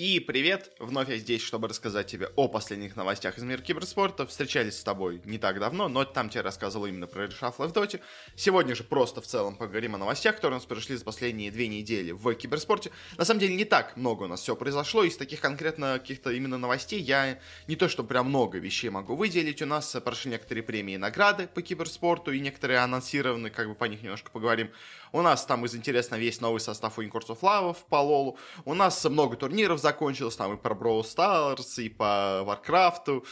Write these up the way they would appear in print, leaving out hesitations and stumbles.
И привет, вновь я здесь, чтобы рассказать тебе о последних новостях из мира киберспорта. Встречались с тобой не так давно, но там тебе рассказывал именно про решафлы в Доте. Сегодня же просто в целом поговорим о новостях, которые у нас пришли за последние 2 недели в киберспорте. На самом деле не так много у нас все произошло, из таких конкретно каких-то именно новостей я не то что прям много вещей могу выделить. У нас прошли некоторые премии и награды по киберспорту, и некоторые анонсированы, как бы по них немножко поговорим. У нас там из интересного весь новый состав Unicorns of Love по лолу. У нас много турниров закончилось, там и про Brawl Stars, и по Warcraft,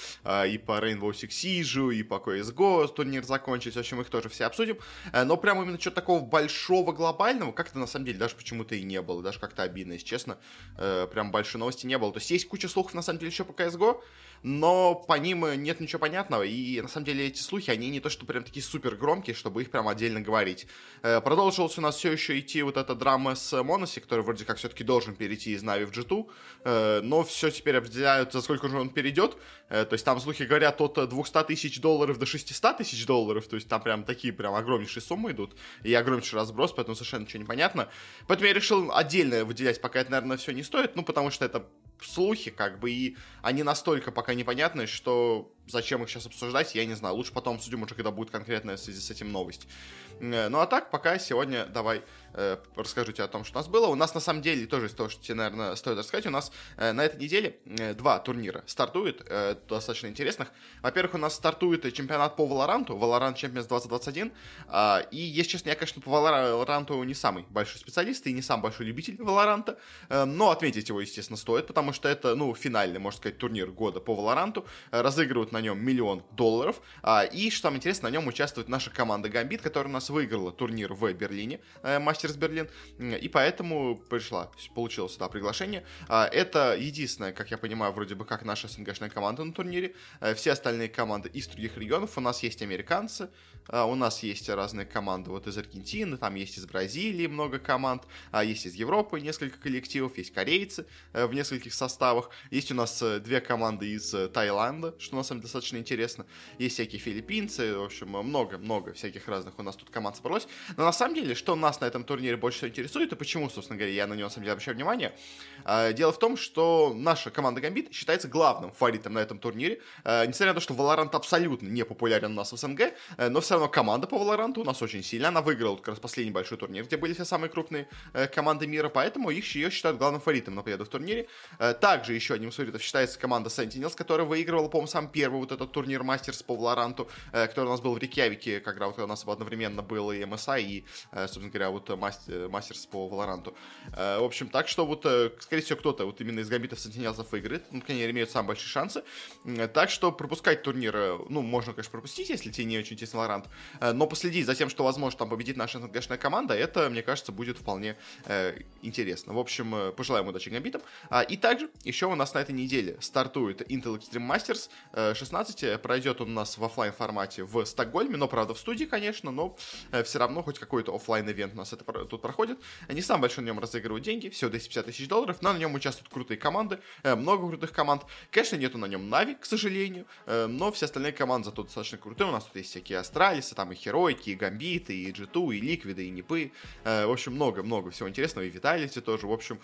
и по Rainbow Six Siege, и по CS:GO турнир закончился, в общем, их тоже все обсудим, но прям именно что-то такого большого, глобального, как-то на самом деле даже почему-то и не было, даже как-то обидно, если честно, прям большой новости не было, то есть есть куча слухов на самом деле еще по CS:GO, но по ним нет ничего понятного, и на самом деле эти слухи, они не то, что прям такие супер громкие, чтобы их прям отдельно говорить. Продолжилась у нас все еще идти вот эта драма с Моноси, который вроде как все-таки должен перейти из Нави в G2, но все теперь определяют, за сколько же он перейдет. То есть там слухи говорят от 200 тысяч долларов до 600 тысяч долларов. То есть там прям такие прям огромнейшие суммы идут. И огромнейший разброс, поэтому совершенно ничего не понятно. Поэтому я решил отдельно выделять, пока это, наверное, все не стоит. Ну, потому что это слухи, как бы, и они настолько пока непонятны, что зачем их сейчас обсуждать, я не знаю. Лучше потом обсудим уже, когда будет конкретная в связи с этим новость. Ну, а так, пока сегодня давай расскажу тебе о том, что у нас было. У нас, на самом деле, тоже то, что тебе, наверное, стоит рассказать, у нас на этой неделе 2 турнира стартуют, достаточно интересных. Во-первых, у нас стартует чемпионат по Валоранту, Valorant Champions 2021. И, если честно, я, конечно, по Валоранту не самый большой специалист и не самый большой любитель Валоранта, но отметить его, естественно, стоит, потому что это, ну, финальный, можно сказать, турнир года по Валоранту. Разыгрывают на нем $1 миллион. И, что там интересно, на нем участвует наша команда Gambit, которая у нас выиграла турнир в Берлине, Мастерс Берлин, и поэтому получила сюда приглашение. Это единственная, как я понимаю, вроде бы как наша СНГшная команда на турнире. Все остальные команды из других регионов. У нас есть американцы, у нас есть разные команды вот из Аргентины, там есть из Бразилии много команд, есть из Европы несколько коллективов, есть корейцы в нескольких составах, есть у нас 2 команды из Таиланда, что у нас достаточно интересно. Есть всякие филиппинцы, в общем, много-много всяких разных у нас тут команд собралось. Но на самом деле, что нас на этом турнире больше всего интересует, и почему, собственно говоря, я на него, на самом деле, обращаю внимание, дело в том, что наша команда Гамбит считается главным фаворитом на этом турнире, несмотря на то, что Valorant абсолютно не популярен у нас в СНГ, но все равно команда по Valorant у нас очень сильная, она выиграла как раз последний большой турнир, где были все самые крупные команды мира, поэтому ее считают главным фаворитом на победу в турнире. Также еще одним из фаворитов считается команда Sentinels, которая выигрывала, по-моему, сам первый вот этот турнир Мастерс по Валоранту, который у нас был в Рейкьявике, когда вот у нас одновременно был и МСА, и, собственно говоря, вот Мастерс по Валоранту. В общем, так что вот, скорее всего, кто-то вот именно из Гамбитов Сентинелзов выиграет. Ну, конечно, имеют самые большие шансы. Так что пропускать турнир, ну, можно, конечно, пропустить, если тебе не очень интересен Валорант, но последить за тем, что, возможно, там победит наша СНГшная команда, это, мне кажется, будет вполне интересно. В общем, пожелаем удачи Гамбитам. И также еще у нас на этой неделе стартует Intel Extreme Masters 16. Пройдет он у нас в офлайн формате в Стокгольме, но, правда, в студии, конечно, но все равно хоть какой-то офлайн ивент у нас это тут проходит. Не самый большой, на нем разыгрывают деньги, всего $250 тысяч, но на нем участвуют крутые команды, много крутых команд. Конечно, нету на нем Нави, к сожалению, но все остальные команды зато достаточно крутые. У нас тут есть всякие Астралисы, там и Хероики, и Гамбиты, и G2, и Ликвиды, и Нипы. В общем, много-много всего интересного, и Vitality тоже, в общем,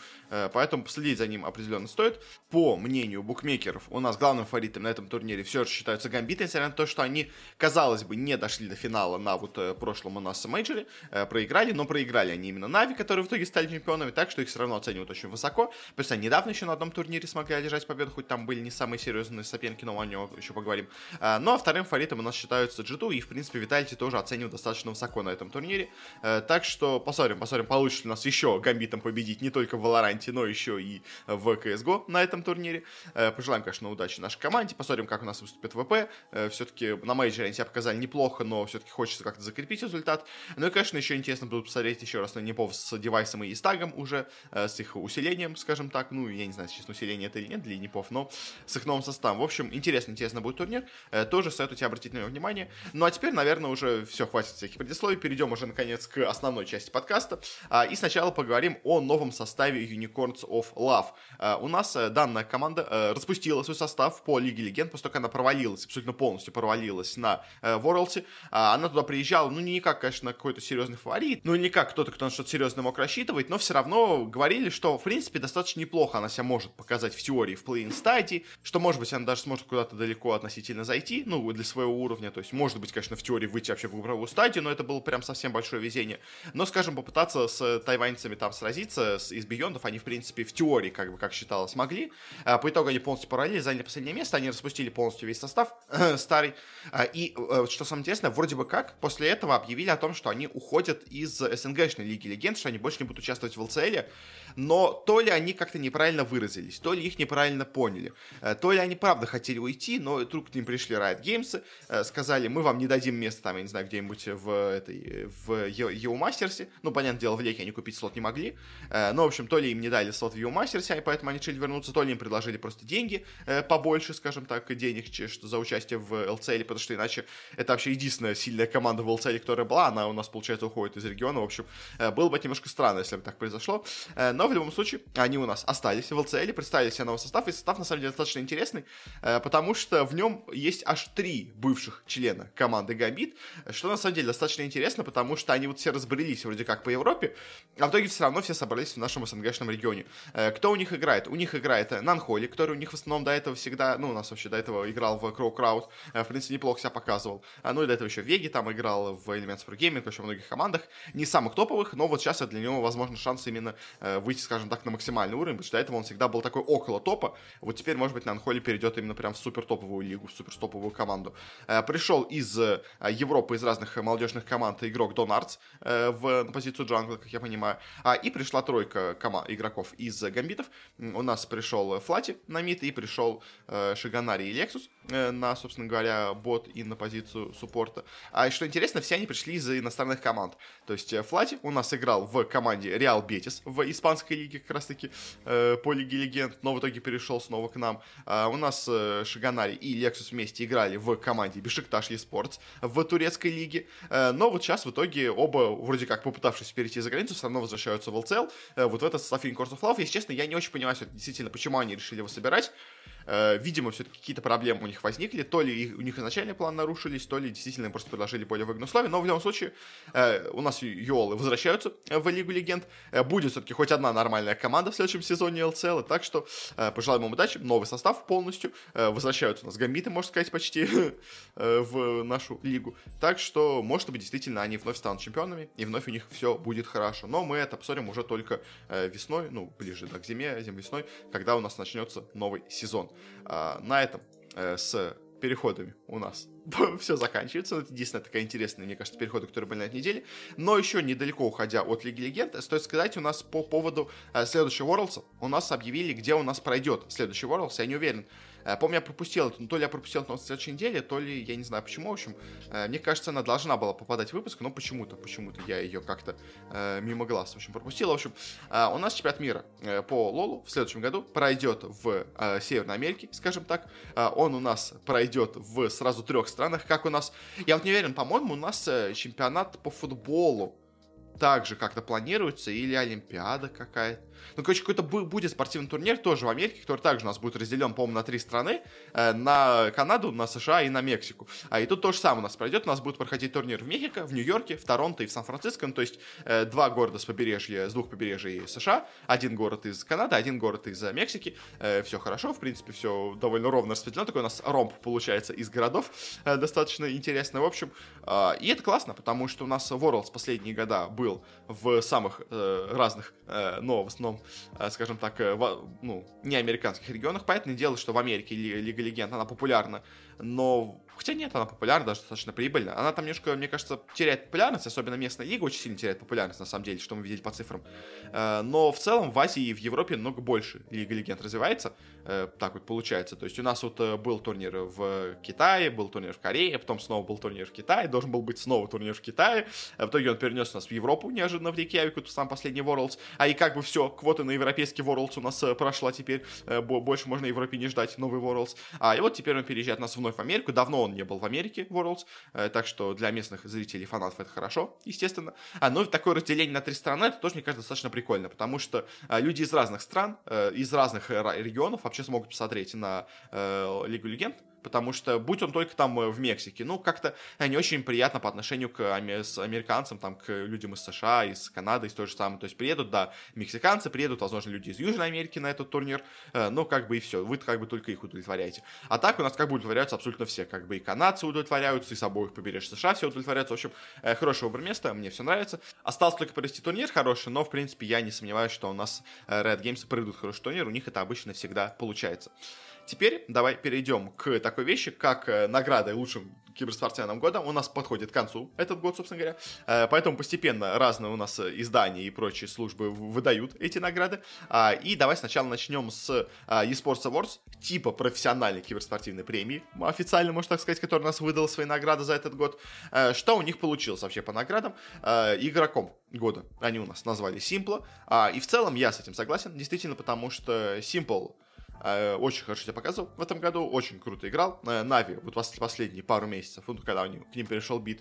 поэтому последить за ним определенно стоит. По мнению букмекеров, у нас главным фаворитом на этом турнире все же считаются Гамбиты, несмотря на то, что они, казалось бы, не дошли до финала на вот прошлом у нас мейджоре, проиграли, но проиграли они именно Нави, которые в итоге стали чемпионами, так что их все равно оценивают очень высоко, плюс они недавно еще на одном турнире смогли одержать победу, хоть там были не самые серьезные соперники, но о нем еще поговорим. Ну, а вторым фаворитом у нас считаются G2, и, в принципе, Vitality тоже оценивают достаточно высоко на этом турнире, так что посмотрим, получится у нас еще Гамбитам победить не только в Валоранте, но еще и в CSGO на этом турнире. Пожелаем, конечно, удачи нашей команде, посмотрим, как у нас выступит ВП. Все-таки на мейджоре они себя показали неплохо, но все-таки хочется как-то закрепить результат. Ну и, конечно, еще интересно будет посмотреть еще раз на Нипов с девайсом и с тагом уже, с их усилением, скажем так. Ну, я не знаю, сейчас усиление это или нет для Нипов, но с их новым составом. В общем, интересно будет турнир. Тоже советую тебе обратить на него внимание. Ну а теперь, наверное, уже все, хватит всяких предисловий. Перейдем уже, наконец, к основной части подкаста. И сначала поговорим о новом составе Unicorns of Love. У нас данная команда распустила свой состав по Лиге Легенд, после того, как она она провалилась, абсолютно полностью провалилась на Worlds. Она туда приезжала, ну, не как, конечно, какой-то серьезный фаворит, ну, не как кто-то, кто на что-то серьезно мог рассчитывать, но все равно говорили, что, в принципе, достаточно неплохо она себя может показать в теории, в плей-ин-стадии, что, может быть, она даже сможет куда-то далеко относительно зайти, ну, для своего уровня, то есть, может быть, конечно, в теории выйти вообще в групповую стадию, но это было прям совсем большое везение. Но, скажем, попытаться с тайваньцами там сразиться, из Биондов, они, в принципе, в теории, как бы, как считалось, могли. По итогу они полностью провалились, заняли последнее место, они распустили полностью весь состав старый. И, что самое интересное, вроде бы как, после этого объявили о том, что они уходят из СНГ-шной Лиги Легенд, что они больше не будут участвовать в LCL, но то ли они как-то неправильно выразились, то ли их неправильно поняли, то ли они правда хотели уйти, но вдруг к ним пришли Riot Games, сказали, мы вам не дадим места там, я не знаю, где-нибудь в EU-мастерсе, ну, понятное дело, в Леке они купить слот не могли, но, в общем, то ли им не дали слот в EU-мастерсе, и поэтому они решили вернуться, то ли им предложили просто деньги побольше, скажем так, денег за участие в LCL, потому что иначе это вообще единственная сильная команда в LCL, которая была, она у нас, получается, уходит из региона, в общем, было бы это немножко странно, если бы так произошло, но в любом случае, они у нас остались в LCL, представили себе новый состав, и состав, на самом деле, достаточно интересный, потому что в нем есть аж 3 бывших члена команды Гамбит, что, на самом деле, достаточно интересно, потому что они вот все разбрелись вроде как по Европе, а в итоге все равно все собрались в нашем СНГ-шном регионе. Кто у них играет? У них играет Нанхоли, который у них в основном до этого всегда, ну, у нас вообще до этого играл в Crow Crowd, в принципе, неплохо себя показывал. Ну, и до этого еще Веги там играл в Elements for Gaming, вообще в многих командах. Не самых топовых, но вот сейчас для него, возможно, шанс именно выйти, скажем так, на максимальный уровень, потому что до этого он всегда был такой около топа. Вот теперь, может быть, Нанхоли перейдет именно прям в супертоповую лигу, в супертоповую команду. Пришел из Европы, из разных молодежных команд игрок Don Arts на позицию джангла, как я понимаю. И пришла 3 игроков из Гамбитов. У нас пришел Флати на мид, и пришел Шиганари и Лексус на, собственно говоря, бот и на позицию суппорта. И что интересно, все они пришли из иностранных команд. То есть Флати у нас играл в команде Реал Бетис в испанской лиге, как раз таки по Лиге Легенд, но в итоге перешел снова к нам. У нас Шиганари и Лексус вместе играли в команде Бешикташ Еспортс в турецкой лиге. Но вот сейчас в итоге оба, вроде как попытавшись перейти за границу, все равно возвращаются в LCL. Вот в этот состав Unicorns of Love, если честно, я не очень понимаю, действительно, почему они решили его собирать. Видимо, все-таки какие-то проблемы у них возникли. То ли у них изначально план нарушились, то ли действительно им просто предложили более выгодные условия. Но в любом случае, у нас Юолы возвращаются в Лигу Легенд. Будет все-таки хоть одна нормальная команда в следующем сезоне LCL. Так что пожелаем им удачи. Новый состав полностью. Возвращаются у нас Гамбиты, можно сказать, почти в нашу лигу. Так что, может быть, действительно они вновь станут чемпионами. И вновь у них все будет хорошо. Но мы это обсудим уже только весной. Ну, ближе к зиме, зимой-весной, когда у нас начнется новый сезон. На этом с переходами у нас все заканчивается. Это единственная такая интересная, мне кажется, переходы, которые были на этой неделе. Но еще недалеко уходя от Лиги Легенд, стоит сказать, у нас по поводу следующего Worlds у нас объявили, где у нас пройдет следующий Worlds. Я не уверен. Помню, я пропустил это, ну, то ли я пропустил это на следующей неделе, то ли я не знаю почему, в общем, мне кажется, она должна была попадать в выпуск, но почему-то я ее как-то мимо глаз, в общем, пропустил. В общем, у нас чемпионат мира по Лолу в следующем году пройдет в Северной Америке, скажем так, он у нас пройдет в сразу 3 странах, как у нас, я вот не уверен, по-моему, у нас чемпионат по футболу также как-то планируется, или Олимпиада какая-то. Ну, короче, какой-то будет спортивный турнир тоже в Америке, который также у нас будет разделен, по-моему, на 3 страны, на Канаду, на США и на Мексику. И тут то же самое у нас пройдет, у нас будет проходить турнир в Мехико, в Нью-Йорке, в Торонто и в Сан-Франциско, ну, то есть 2 города с 2 побережья США, 1 город из Канады, 1 город из Мексики, все хорошо, в принципе, все довольно ровно распределено, такой у нас ромб получается из городов, достаточно интересный, в общем, и это классно, потому что у нас Worlds последние года был в самых разных, но в основном, скажем так, не американских регионах. Понятное дело, что в Америке Лига Легенд, она популярна, но... Хотя нет, она популярна, даже достаточно прибыльна. Она там немножко, мне кажется, теряет популярность, особенно местная лига очень сильно теряет популярность, на самом деле, что мы видели по цифрам. Но в целом в Азии и в Европе много больше Лига Легенд развивается. Так вот получается. То есть у нас вот был турнир в Китае, был турнир в Корее, потом снова был турнир в Китае, должен был быть снова турнир в Китае. В итоге он перенес нас в Европу, неожиданно в Рейкьявик, вот сам последний Worlds. И как бы все, квоты на европейский Worlds у нас прошла теперь. Больше можно Европе не ждать, новый Worlds. И вот теперь он переезжает нас вновь в Америку. Давно он не был в Америке, Worlds, так что для местных зрителей и фанатов это хорошо, естественно. Но такое разделение на 3 страны, это тоже, мне кажется, достаточно прикольно, потому что люди из разных стран, из разных регионов вообще смогут посмотреть на Лигу Легенд, Потому что, будь он только там в Мексике, ну, как-то не очень приятно по отношению к американцам, там, к людям из США, из Канады, из той же самой. То есть приедут, да, мексиканцы, приедут, возможно, люди из Южной Америки на этот турнир, ну, как бы и все, вы как бы только их удовлетворяете. А так у нас как бы удовлетворяются абсолютно все, как бы и канадцы удовлетворяются, и с обоих побережья США все удовлетворяются. В общем, хорошее выбор места, мне все нравится. Осталось только провести турнир хороший, но, в принципе, я не сомневаюсь, что у нас Riot Games проведут хороший турнир, у них это обычно всегда получается. Теперь давай перейдем к такой вещи, как награды лучшим киберспортсменам года. У нас подходит к концу этот год, собственно говоря. Поэтому постепенно разные у нас издания и прочие службы выдают эти награды. И давай сначала начнем с eSports Awards, типа профессиональной киберспортивной премии, официально, можно так сказать, которая у нас выдала свои награды за этот год. Что у них получилось вообще по наградам? Игроком года они у нас назвали Simple. И в целом я с этим согласен, действительно, потому что Simple очень хорошо себя показывал в этом году, очень круто играл. Нави, вот последние пару месяцев, ну, когда к ним перешел бит,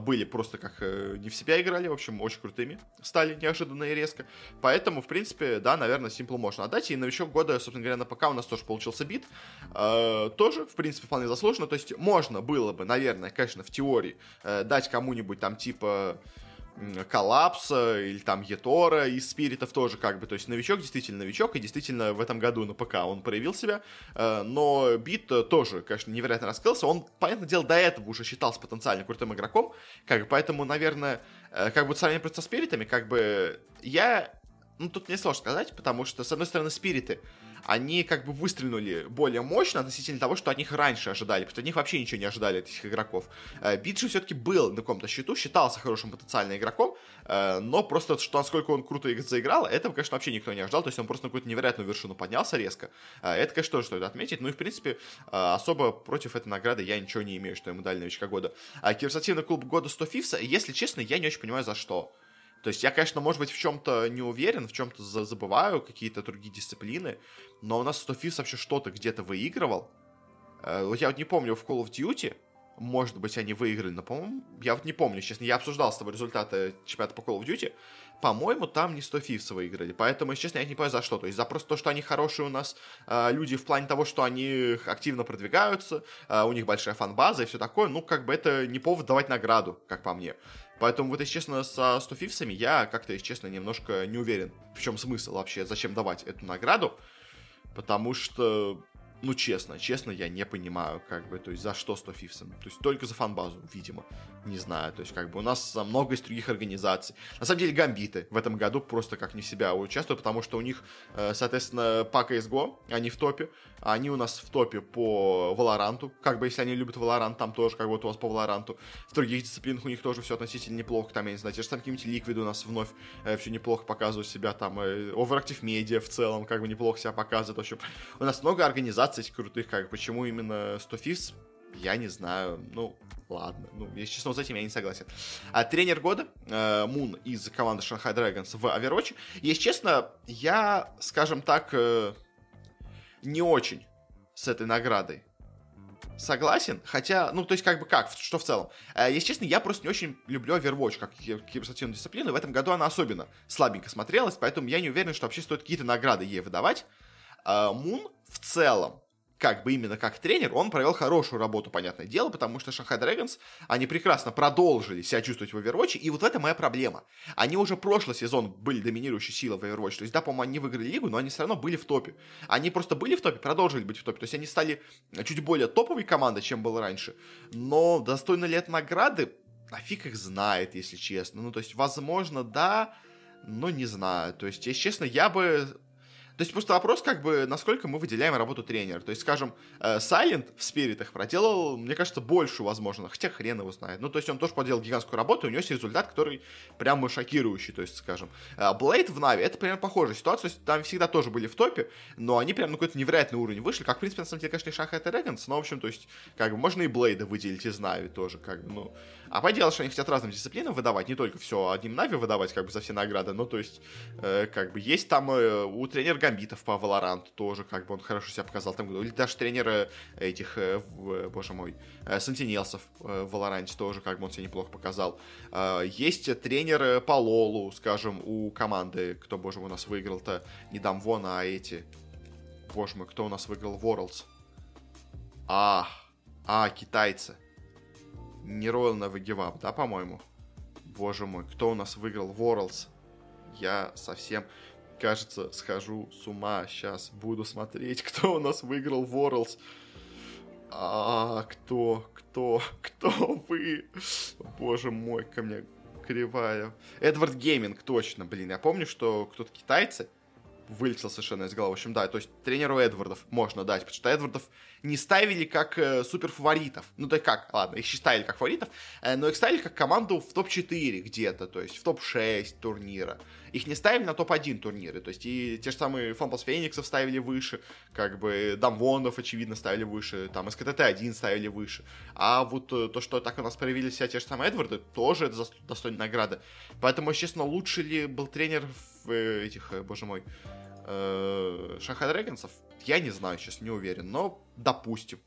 были просто как не в себя играли, в общем, очень крутыми стали неожиданно и резко. Поэтому, в принципе, да, наверное, Simple можно отдать. И новичок года, собственно говоря, на ПК у нас тоже получился бит. Тоже, в принципе, вполне заслуженно. То есть можно было бы, наверное, конечно, в теории дать кому-нибудь там типа Коллапса или там Етора из Спиритов тоже как бы, то есть новичок, и действительно в этом году на ПК он проявил себя, но бит тоже, конечно, невероятно раскрылся, он, понятное дело, до этого уже считался потенциально крутым игроком, как бы, поэтому, наверное, как бы сравнение просто со Спиритами, как бы, ну, тут мне сложно сказать, потому что, с одной стороны, Спириты, они как бы выстрелили более мощно относительно того, что от них раньше ожидали, потому что от них вообще ничего не ожидали, от этих игроков. Бит же все-таки был на каком-то счету, считался хорошим потенциальным игроком, но просто, что насколько он круто заиграл, этого, конечно, вообще никто не ожидал, то есть он просто на какую-то невероятную вершину поднялся резко. Это, конечно, тоже стоит отметить, ну и, в принципе, особо против этой награды я ничего не имею, что ему дали новичка года. Киберспортивный клуб года 100 Thieves, если честно, я не очень понимаю, за что. То есть я, конечно, может быть, в чем-то не уверен, в чем-то забываю какие-то другие дисциплины, но у нас 100 Thieves вообще что-то где-то выигрывал. Я вот не помню, в Call of Duty, может быть, они выиграли, но, по-моему, я вот не помню, честно, я обсуждал с тобой результаты чемпионата по Call of Duty, по-моему, там не 100 Thieves выиграли, поэтому, если честно, я не понимаю, за что, то есть за просто то, что они хорошие у нас люди в плане того, что они активно продвигаются, у них большая фан-база и все такое, ну, как бы это не повод давать награду, как по мне. Поэтому, вот, если честно, со 100 Thieves я как-то, если честно, немножко не уверен, в чем смысл вообще, зачем давать эту награду, потому что, ну, честно, я не понимаю, как бы, то есть, за что 100 Thieves, то есть, только за фан-базу, видимо, не знаю, то есть, как бы, у нас много из других организаций, на самом деле, гамбиты в этом году просто как не в себя участвуют, потому что у них, соответственно, по CS:GO, они в топе, они у нас в топе по Valorant, как бы, если они любят Valorant, там тоже, как бы, вот у вас по Valorant, в других дисциплинах у них тоже все относительно неплохо, там, я не знаю, те же там какие-нибудь Ликвиды у нас вновь все неплохо показывают себя, там, Overactive Media в целом, как бы, неплохо себя показывают, в общем, у нас много организаций крутых, как почему именно 100 Thieves, я не знаю, ну, ладно, ну, если честно, вот с этим я не согласен. Тренер года, Мун из команды Shanghai Dragons в Overwatch, если честно, я, скажем так, не очень с этой наградой согласен, хотя, ну, то есть, как бы, как, что в целом. Если честно, я просто не очень люблю Overwatch как киберспортивную дисциплину, и в этом году она особенно слабенько смотрелась, поэтому я не уверен, что вообще стоит какие-то награды ей выдавать. Мун в целом, как бы именно как тренер, он провел хорошую работу, понятное дело, потому что Shanghai Dragons, они прекрасно продолжили себя чувствовать в Overwatch, и вот это моя проблема. Они уже прошлый сезон были доминирующей силой в Overwatch, то есть, да, по-моему, они выиграли лигу, но они все равно были в топе. Они просто были в топе, продолжили быть в топе, то есть они стали чуть более топовой командой, чем было раньше, но достойны ли это награды, а фиг их знает, если честно. Ну, то есть, возможно, да, но не знаю, то есть, если честно, я бы... То есть просто вопрос, как бы, насколько мы выделяем работу тренера. То есть, скажем, Сайлент в Спиритах проделал, мне кажется, больше, возможно, хотя хрен его знает. Ну, то есть он тоже проделал гигантскую работу, и у него есть результат, который прямо шокирующий, то есть, скажем. Blade в Нави, это примерно похожая ситуация, то есть там всегда тоже были в топе, но они прям на какой-то невероятный уровень вышли, как, в принципе, на самом деле, конечно, и Shanghai Dragons, но, в общем, то есть, как бы, можно и Блейда выделить из Нави тоже, как бы, ну. А по делу, что они хотят разным дисциплинам выдавать, не только все одним Нави выдавать, как бы, за все награды, но, то есть, как бы, есть там у тренера Гамбитов по Valorant тоже, как бы он хорошо себя показал там, или даже тренера этих, боже мой, Sentinels'ов в Valorant тоже, как бы он себя неплохо показал. Есть тренер по Лолу, скажем, у команды, кто, боже мой, у нас выиграл-то, не Дамвона, а эти, боже мой, кто у нас выиграл Worlds? Китайцы. Не Royal Never Give Up, да, по-моему? Боже мой, кто у нас выиграл Worlds? Я совсем, кажется, схожу с ума. Сейчас буду смотреть, кто у нас выиграл Worlds. Кто вы? Боже мой, ко мне кривая. Эдвард Гейминг, точно, блин. Я помню, что кто-то китайцы вылетел совершенно из головы. В общем, да, то есть тренеру Эдвардов можно дать, потому что Эдвардов не ставили как суперфаворитов. Ну, то есть как, ладно, их считали как фаворитов, но их ставили как команду в топ-4 где-то, то есть в топ-6 турнира. Их не ставили на топ-1 турниры, то есть и те же самые Фампас Фениксов ставили выше, как бы Дамвонов, очевидно, ставили выше, там СКТТ-1 ставили выше. А вот то, что так у нас проявили себя те же самые Эдварды, тоже это достойная награда. Поэтому, честно, лучше ли был тренер этих, боже мой, Shanghai Dragons, я не знаю, сейчас не уверен, но допустим,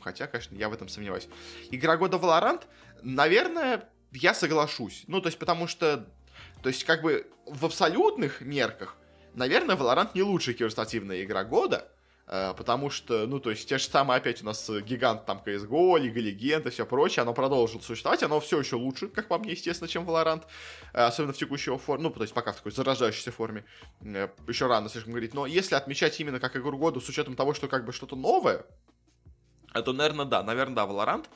хотя, конечно, я в этом сомневаюсь. Игра года Valorant, наверное, я соглашусь, ну, то есть, потому что, то есть, как бы, в абсолютных мерках, наверное, Valorant не лучшая киберспортивная игра года, потому что, ну, то есть, те же самые, опять у нас гигант, там, CS:GO, Лига Легенд и все прочее, оно продолжило существовать, оно все еще лучше, как по мне, естественно, чем Valorant, особенно в текущей форме, ну, то есть, пока в такой зарождающейся форме, еще рано слишком говорить, но если отмечать именно как игру года с учетом того, что, как бы, что-то новое, то, наверное, да, Valorant,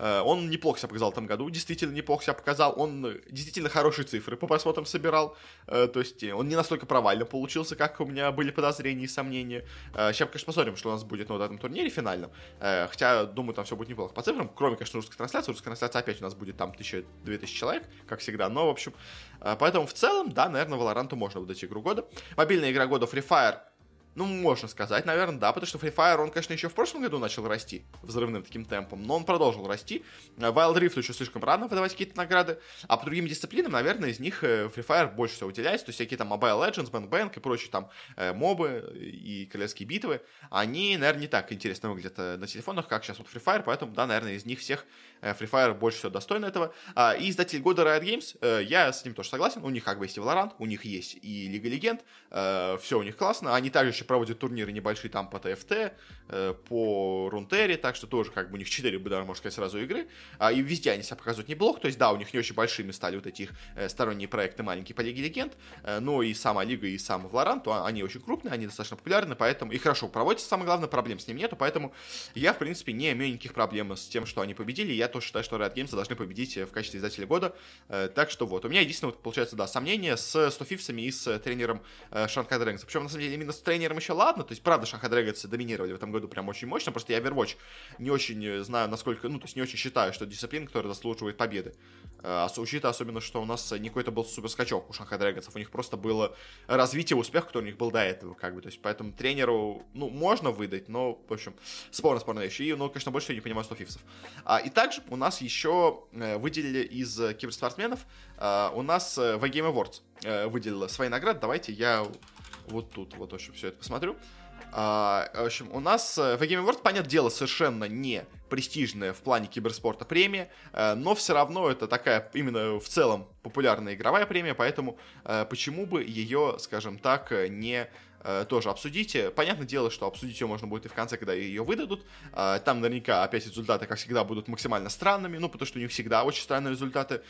он неплохо себя показал в этом году, действительно неплохо себя показал, он действительно хорошие цифры по просмотрам собирал, то есть он не настолько провально получился, как у меня были подозрения и сомнения. Сейчас, конечно, посмотрим, что у нас будет на вот этом турнире финальном, хотя, думаю, там все будет неплохо по цифрам, кроме, конечно, русской трансляции опять у нас будет там 1000-2000 человек, как всегда, но, в общем, поэтому в целом, да, наверное, Valorant'у можно выдать игру года. Мобильная игра года Free Fire, ну, можно сказать, наверное, да, потому что Free Fire, он, конечно, еще в прошлом году начал расти взрывным таким темпом, но он продолжил расти. Wild Rift еще слишком рано выдавать какие-то награды, а по другим дисциплинам, наверное, из них Free Fire больше всего уделяется, то есть всякие там Mobile Legends, Bang Bang и прочие там мобы и королевские битвы, они, наверное, не так интересно выглядят на телефонах, как сейчас вот Free Fire, поэтому, да, наверное, из них всех Free Fire больше всего достойна этого. И издатель года Riot Games, я с ним тоже согласен, у них как бы есть и Valorant, у них есть и Лига Легенд, все у них классно, они также еще проводят турниры небольшие там по ТФТ, по Рунтере, так что тоже как бы у них 4, даже можно сказать, сразу игры, и везде они себя показывают неплохо, то есть да, у них не очень большими стали вот эти их сторонние проекты маленькие по Лиге Легенд, но и сама Лига, и сам Valorant, они очень крупные, они достаточно популярны, поэтому и хорошо проводятся, самое главное, проблем с ним нету, поэтому я, в принципе, не имею никаких проблем с тем, что они победили, я тоже считаю, что Riot Games должны победить в качестве издателя года, так что вот, у меня единственное, вот, получается, да, сомнение с 100 Thieves'ами и с тренером Shanghai Dragons, причем, на самом деле, именно с тренером еще ладно, то есть, правда, Shanghai Dragons доминировали в этом году прям очень мощно, просто я Overwatch не очень знаю, насколько, ну, то есть, не очень считаю, что дисциплина, которая заслуживает победы, учитывая особенно, что у нас не какой-то был суперскачок у Shanghai Dragons, у них просто было развитие успеха, который у них был до этого, как бы, то есть, поэтому тренеру, ну, можно выдать, но, в общем, спорная вещь, и, ну, конечно, больше я не понимаю 100 Thieves'ов. И также у нас еще выделили из киберспортсменов, у нас The Game Awards выделила свои награды, давайте я вот тут, вот, в общем, все это посмотрю. В общем, у нас в Game Awards, понятное дело, совершенно не престижная в плане киберспорта премия, но все равно это такая именно в целом популярная игровая премия, поэтому почему бы ее, скажем так, не тоже обсудить. Понятное дело, что обсудить ее можно будет и в конце, когда ее выдадут. Там наверняка опять результаты, как всегда, будут максимально странными, ну, потому что у них всегда очень странные результаты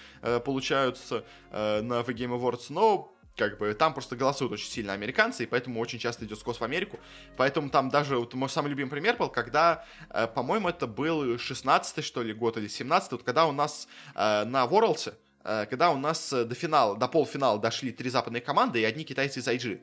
получаются на The Game Awards, но как бы там просто голосуют очень сильно американцы, и поэтому очень часто идет скос в Америку. Поэтому там даже, вот мой самый любимый пример был, когда, по-моему, это был 16-й, что ли, год, или 17-й, вот когда у нас на Worlds, когда у нас до полуфинала дошли 3 западные команды и одни китайцы из IG.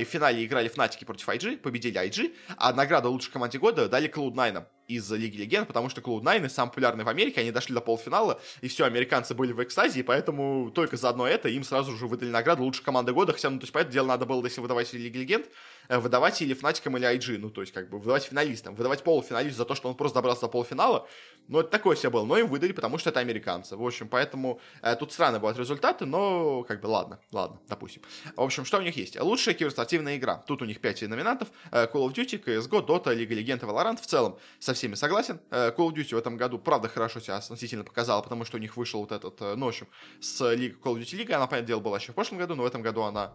И в финале играли Фнатики против IG, победили IG, а награду лучшей команде года дали Cloud9 из Лиги Легенд, потому что Cloud9 самые популярные в Америке, они дошли до полуфинала, и все, американцы были в экстазе, и поэтому только заодно это им сразу же выдали награду лучшей команды года, хотя, ну, то есть, по этому делу надо было, если выдавать Лиги Легенд, выдавать или Фнатикам, или IG, ну, то есть, как бы, выдавать финалистам, выдавать полуфиналисту за то, что он просто добрался до полуфинала, ну, это такое себе было, но им выдали, потому что это американцы, в общем, поэтому тут странно будут результаты, но, как бы, ладно, допустим. В общем, что у них есть? Лучшая киберспортивная игра, тут у них 5 номинантов, Call of Duty, CS:GO, Dota, Лига Легенд и Valorant, в целом, со всеми согласен. Call of Duty в этом году, правда, хорошо себя относительно показала, потому что у них вышел вот этот, ну, в общем, с Call of Duty Лига, она, понятное дело, была еще в прошлом году, но в этом году она...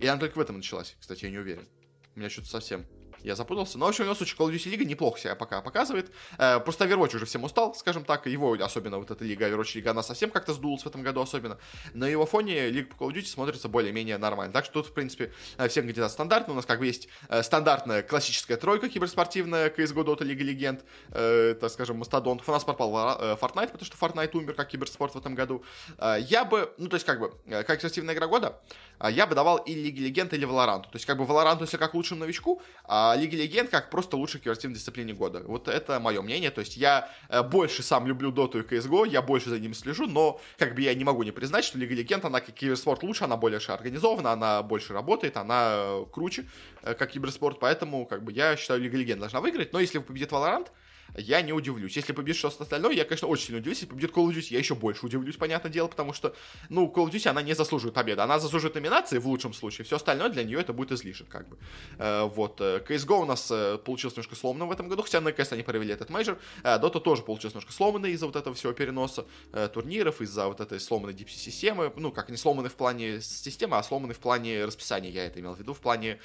Или она только в этом началась, кстати, я не уверен. У меня что-то совсем я запутался. Но, в общем, у него, в случае, Call of Duty лига неплохо себя пока показывает. Просто Overwatch уже всем устал, скажем так. Его, особенно, вот эта лига, Overwatch лига, она совсем как-то сдулась в этом году особенно. На его фоне лига по Call of Duty смотрится более-менее нормально. Так что тут, в принципе, всем кандидат стандартный. У нас как бы есть стандартная классическая тройка киберспортивная, CS:GO, Dota, Лига Легенд, так скажем, мастодонтов. У нас пропал Fortnite, потому что Fortnite умер как киберспорт в этом году. Я бы, ну, то есть, как бы, как эксклюзивная игра года, я бы давал и Лиге Легенд, или Valorant. То есть, как бы, Valorant, если как лучшему новичку, а Лиге Легенд как просто лучшей киберспортивной дисциплине года. Вот это мое мнение. То есть, я больше сам люблю Dota и CSGO, я больше за ним слежу, но, как бы, я не могу не признать, что Лига Легенд, она как киберспорт лучше, она более организована, она больше работает, она круче, как киберспорт. Поэтому, как бы, я считаю, Лига Легенд должна выиграть. Но если победит Valorant, я не удивлюсь. Если победит что-то остальное, я, конечно, очень сильно удивлюсь. Если победит Call of Duty, я еще больше удивлюсь, понятное дело, потому что, ну, Call of Duty, она не заслуживает победы. Она заслуживает номинации в лучшем случае. Все остальное для нее это будет излишек, как бы. Вот. CSGO у нас получилось немножко сломанным в этом году, хотя на КС они провели этот мейджор. Dota тоже получилось немножко сломанной из-за вот этого всего переноса турниров, из-за вот этой сломанной DPC-системы. Ну, как не сломанной в плане системы, а сломанной в плане расписания, я это имел в виду, в плане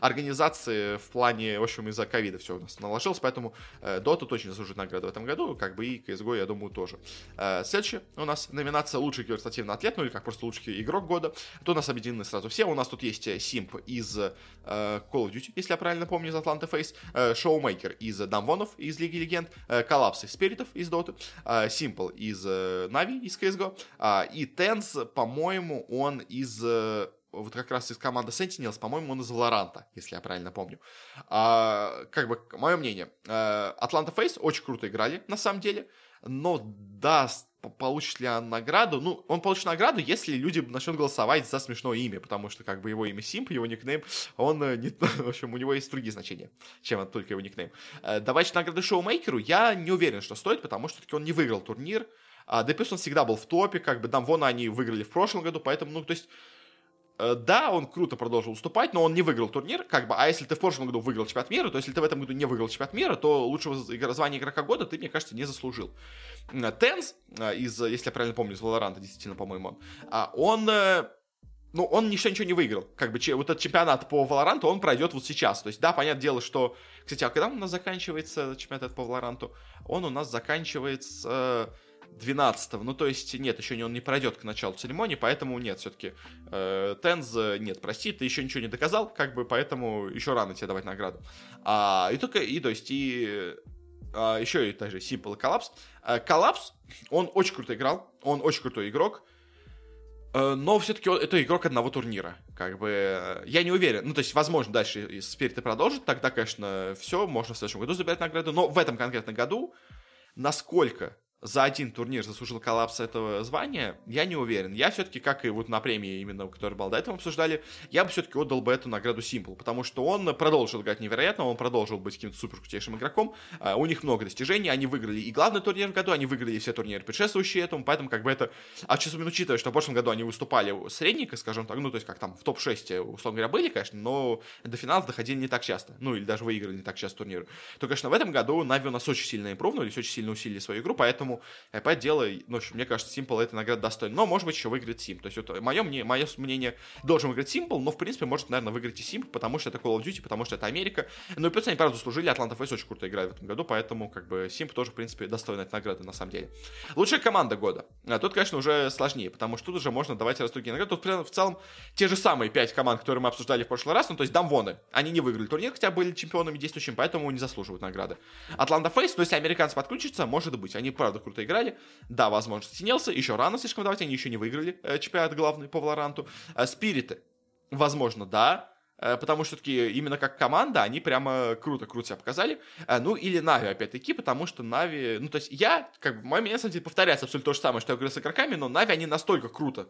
организации, в плане, в общем, из-за ковида все у нас наложилось, поэтому Dota точно заслужит награду в этом году, как бы и CSGO, я думаю, тоже. Следующая у нас номинация «Лучший киберспортивный атлет», ну или как просто «Лучший игрок года». Тут у нас объединены сразу все. У нас тут есть Simple из Call of Duty, если я правильно помню, из Атланта Фейс, Шоумейкер из Дамвонов, из Лиги Легенд, Коллапс из Спиритов, из Dota, Simple из Нави, из CSGO, и Тенс, по-моему, он из... вот как раз из команды Sentinels, по-моему, он из Valorant, если я правильно помню. Как бы, мое мнение, Атланта Фейс очень круто играли, на самом деле, но даст получит ли он награду? Ну, он получит награду, если люди начнут голосовать за смешное имя, потому что, как бы, его имя Симп, его никнейм, он, не, в общем, у него есть другие значения, чем только его никнейм. Давать награду Шоумейкеру я не уверен, что стоит, потому что все-таки он не выиграл турнир, да плюс он всегда был в топе, как бы, Дамвона они выиграли в прошлом году, поэтому, ну, то есть... Да, он круто продолжил уступать, но он не выиграл турнир, как бы, а если ты в прошлом году выиграл чемпионат мира, то если ты в этом году не выиграл чемпионат мира, то лучшего звания игрока года ты, мне кажется, не заслужил. Тенс, из, если я правильно помню, из Valorant, действительно, по-моему, он... Ну, он ничего не выиграл. Как бы вот этот чемпионат по Valorant, он пройдет вот сейчас. То есть, да, понятное дело, что... Кстати, а когда у нас заканчивается чемпионат по Valorant? Он у нас заканчивается... 12-го, ну то есть нет, еще он не пройдет к началу церемонии, поэтому нет, все-таки Тенз, нет, прости, ты еще ничего не доказал, как бы, поэтому еще рано тебе давать награду. И только, и то есть, и еще и также Simple и Коллапс. Коллапс, он очень круто играл, он очень крутой игрок, но все-таки это игрок одного турнира. Как бы, я не уверен. Ну, то есть, возможно, дальше Спириты продолжат, тогда, конечно, все, можно в следующем году забирать награду, но в этом конкретном году насколько за один турнир заслужил Коллапс этого звания, я не уверен. Я все-таки, как и вот на премии именно, которая была до этого, обсуждали, я бы все-таки отдал бы эту награду Simple, потому что он продолжил играть невероятно, он продолжил быть каким-то суперкрутейшим игроком, у них много достижений, они выиграли и главный турнир в году, они выиграли все турниры, предшествующие этому, поэтому как бы это... А особенно учитывая, что в прошлом году они выступали средненько, скажем так, ну то есть как там в топ-6, условно говоря, были, конечно, но до финалов доходили не так часто, ну или даже выиграли не так часто турниры. То, конечно, в этом году Нави у нас очень сильно импровнулись, очень сильно усилили свою игру, поэтому дело, ну, в общем, мне кажется, Simple этой награды достоин. Но, может быть, еще выиграет Simple. То есть, вот, мое мнение, должен выиграть Simple, но, в принципе, может, наверное, выиграть и Simple, потому что это Call of Duty, потому что это Америка. Ну, и плюс они, правда, заслужили. Атланта Фейс очень круто играет в этом году, поэтому, как бы, Simple тоже, в принципе, достойна этой награды, на самом деле. Лучшая команда года. Тут, конечно, уже сложнее, потому что тут уже можно давать раз другие награды. Тут, в целом, те же самые 5 команд, которые мы обсуждали в прошлый раз, ну, то есть, Дамвоны. Они не выиграли турнир, хотя были чемпионами действующими, поэтому не заслуживают награды. Атланта Фейс, но если американцы подключатся, может быть, они, правда, круто играли. Да, возможно, Sentinels еще рано слишком давать, они еще не выиграли чемпионат главный по Valorant. Спириты, возможно, да, потому что все-таки именно как команда они прямо круто себя показали. Ну, или Нави, опять-таки, потому что Нави... Ну, то есть я, как бы, мое мнение, на самом деле, повторяется абсолютно то же самое, что я говорю с игроками, но Нави, они настолько круто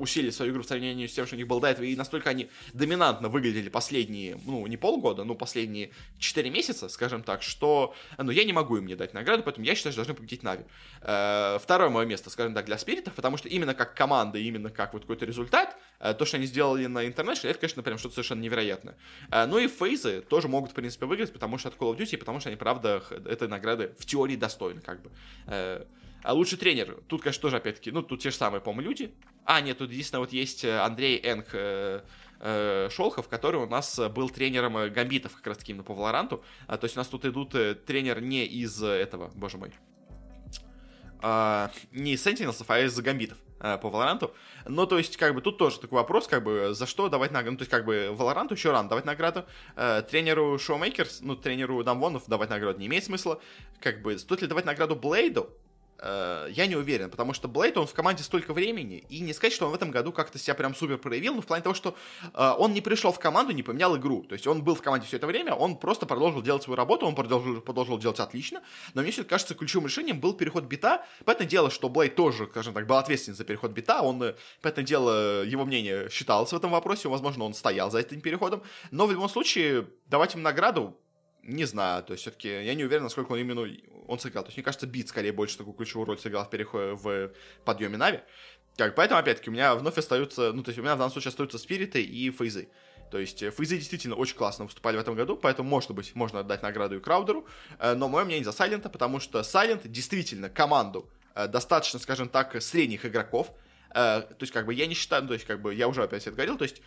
усилили свою игру в сравнении с тем, что у них было до этого, и настолько они доминантно выглядели последние, ну, не полгода, но последние 4 месяца, скажем так, что... Ну, я не могу им не дать награду, поэтому я считаю, что должны победить Нави. Второе мое место, скажем так, для Спиритов, потому что именно как команда, именно как вот какой-то результат, то, что они сделали на International, это, конечно, прям что-то совершенно невероятно. Ну и фейзы тоже могут, в принципе, выиграть, потому что от Call of Duty, потому что они, правда, этой награды в теории достойны, как бы. А лучший тренер, тут, конечно, тоже, опять-таки, ну, тут те же самые, по-моему, люди. Нет, тут единственное, вот есть Андрей Энг, Шолхов, который у нас был тренером Гамбитов как раз-таки именно по Валоранту. То есть у нас тут идут тренер не из этого, боже мой, не из Sentinels, а из Гамбитов по Валоранту. Ну, то есть, как бы, тут тоже такой вопрос, как бы, за что давать награду. Ну, то есть, как бы, Валоранту еще рано давать награду. Тренеру Шоумейкер, ну, тренеру Дамвонов давать награду не имеет смысла. Как бы, стоит ли давать награду Блейду? Я не уверен, потому что Blade, он в команде столько времени, и не сказать, что он в этом году как-то себя прям супер проявил, но в плане того, что он не пришел в команду, не поменял игру, то есть он был в команде все это время, он просто продолжил делать свою работу, он продолжил делать отлично, но мне все-таки кажется, ключевым решением был переход бита, понятное дело, что Blade тоже, скажем так, был ответственен за переход бита, он, понятное дело, его мнение считалось в этом вопросе, возможно, он стоял за этим переходом, но в любом случае давать им награду, не знаю, то есть все-таки я не уверен, насколько он именно он сыграл. То есть мне кажется, бит скорее больше такую ключевую роль сыграл в переходе в подъеме Нави. Так, поэтому, опять-таки, у меня вновь остаются, ну, то есть у меня в данном случае остаются Спириты и Фейзы. То есть Фейзы действительно очень классно выступали в этом году, поэтому, может быть, можно отдать награду и Краудеру. Но мое мнение за Сайлента, потому что Сайлент действительно команду достаточно, скажем так, средних игроков. То есть как бы я не считаю, то есть как бы я уже опять это говорил, то есть...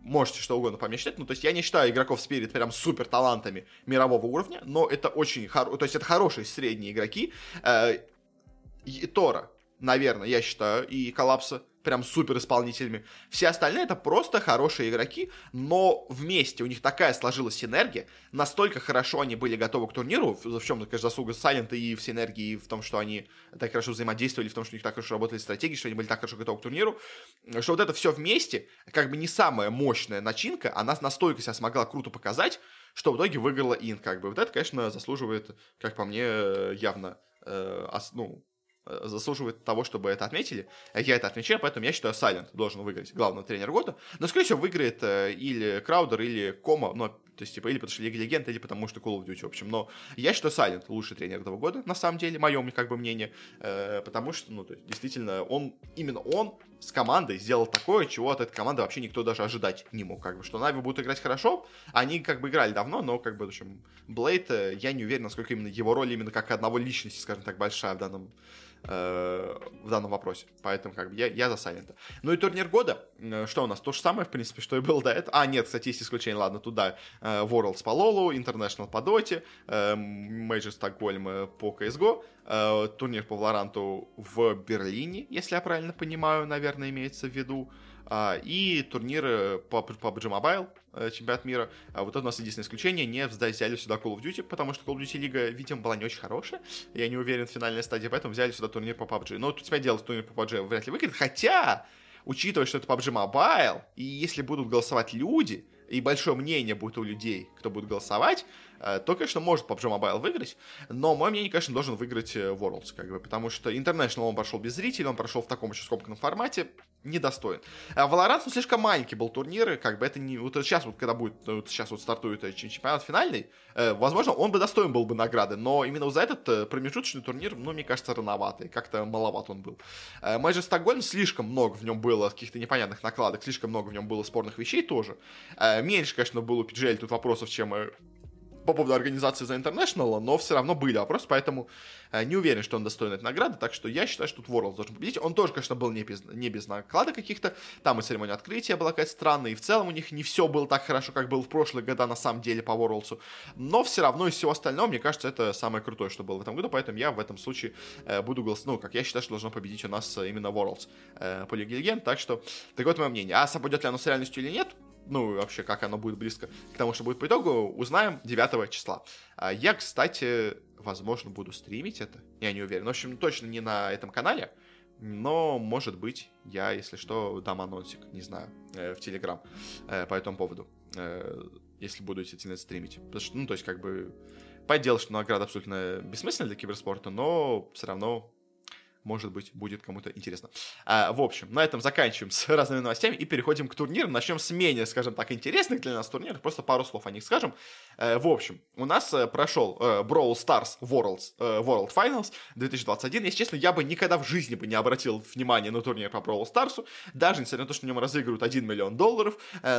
Можете что угодно по мне считать, ну, то есть я не считаю игроков Spirit прям супер талантами мирового уровня, но это очень, то есть это хорошие средние игроки, и Тора, наверное, я считаю, и Коллапса прям супер исполнителями, все остальные это просто хорошие игроки, но вместе у них такая сложилась синергия, настолько хорошо они были готовы к турниру, в чем, конечно, заслуга Сайлента и в синергии, и в том, что они так хорошо взаимодействовали, в том, что у них так хорошо работали стратегии, что они были так хорошо готовы к турниру, что вот это все вместе, как бы не самая мощная начинка, она настолько себя смогла круто показать, что в итоге выиграла Ин, как бы, вот это, конечно, заслуживает, как по мне, явно, заслуживает того, чтобы это отметили. Я это отмечаю, поэтому я считаю, Сайлент должен выиграть главного тренера года. Но, скорее всего, выиграет или Краудер, или Кома, ну, то есть, типа, или потому что Лига Легенд, или потому что Call of Duty, в общем. Но я считаю, Сайлент лучший тренер этого года, на самом деле, мое, как бы, мнение, потому что, ну, то есть, действительно, он, именно он с командой сделал такое, чего от этой команды вообще никто даже ожидать не мог, как бы, что Нави будут играть хорошо, они, как бы, играли давно, но, как бы, в общем, Блейд, я не уверен, насколько именно его роль, именно как одного личности, скажем так, большая в данном вопросе. Поэтому как бы я за Сайлента. Ну и турнир года. Что у нас? То же самое, в принципе, что и было до этого. А, нет, кстати, есть исключение. Ладно, туда Worlds по Лолу, International по Доте, Major Стокгольм по CS:GO, турнир по Валоранту в Берлине, если я правильно понимаю, наверное, имеется в виду. И турниры по PUBG Mobile, чемпионат мира. Вот это у нас единственное исключение. Не взяли сюда Call of Duty, потому что Call of Duty лига, видимо, была не очень хорошая. Я не уверен в финальной стадии, поэтому взяли сюда турнир по PUBG. Но тут тебя дело, турнир по PUBG вряд ли выиграет. Хотя, учитывая, что это PUBG Mobile, и если будут голосовать люди, и большое мнение будет у людей, кто будет голосовать, то, конечно, может PUBG Mobile выиграть, но, мое мнение, конечно, должен выиграть Worlds, как бы, потому что International он прошел без зрителей, он прошел в таком еще скомканном формате, недостоин. Valorant, ну, слишком маленький был турнир, как бы, это не... Вот сейчас вот, когда будет, вот сейчас вот стартует чемпионат финальный, возможно, он бы достоин был бы награды, но именно за этот промежуточный турнир, ну, мне кажется, рановатый, как-то маловат он был. Major Stockholm, слишком много в нем было каких-то непонятных накладок, слишком много в нем было спорных вещей тоже. Меньше, конечно, было у PGL тут вопросов, чем... по поводу организации за International, но все равно были вопросы, поэтому не уверен, что он достоин этой награды, так что я считаю, что тут Worlds должен победить. Он тоже, конечно, был не без наклада каких-то, там и церемония открытия была какая-то странная, и в целом у них не все было так хорошо, как было в прошлые года на самом деле по Worlds, но все равно из всего остального, мне кажется, это самое крутое, что было в этом году, поэтому я в этом случае буду голосовать, ну, как я считаю, что должно победить у нас именно Worlds по Лиге Легенд, так что, так вот мое мнение. А совпадет ли оно с реальностью или нет? Ну, вообще, как оно будет близко к тому, что будет по итогу, узнаем 9 числа. Я, кстати, возможно, буду стримить это. Я не уверен. В общем, точно не на этом канале. Но, может быть, я, если что, дам анонсик, не знаю, в Телеграм по этому поводу. Если буду действительно стримить. Потому что, ну, то есть, как бы, понятное дело, что награда абсолютно бессмысленна для киберспорта, но все равно... Может быть, будет кому-то интересно. В общем, на этом заканчиваем с разными новостями и переходим к турнирам. Начнем с менее, скажем так, интересных для нас турниров. Просто пару слов о них скажем. В общем, у нас прошел Brawl Stars Worlds, World Finals 2021. Если честно, я бы никогда в жизни бы не обратил внимания на турнир по Brawl Stars. Даже несмотря на то, что в нем разыгрывают $1 миллион.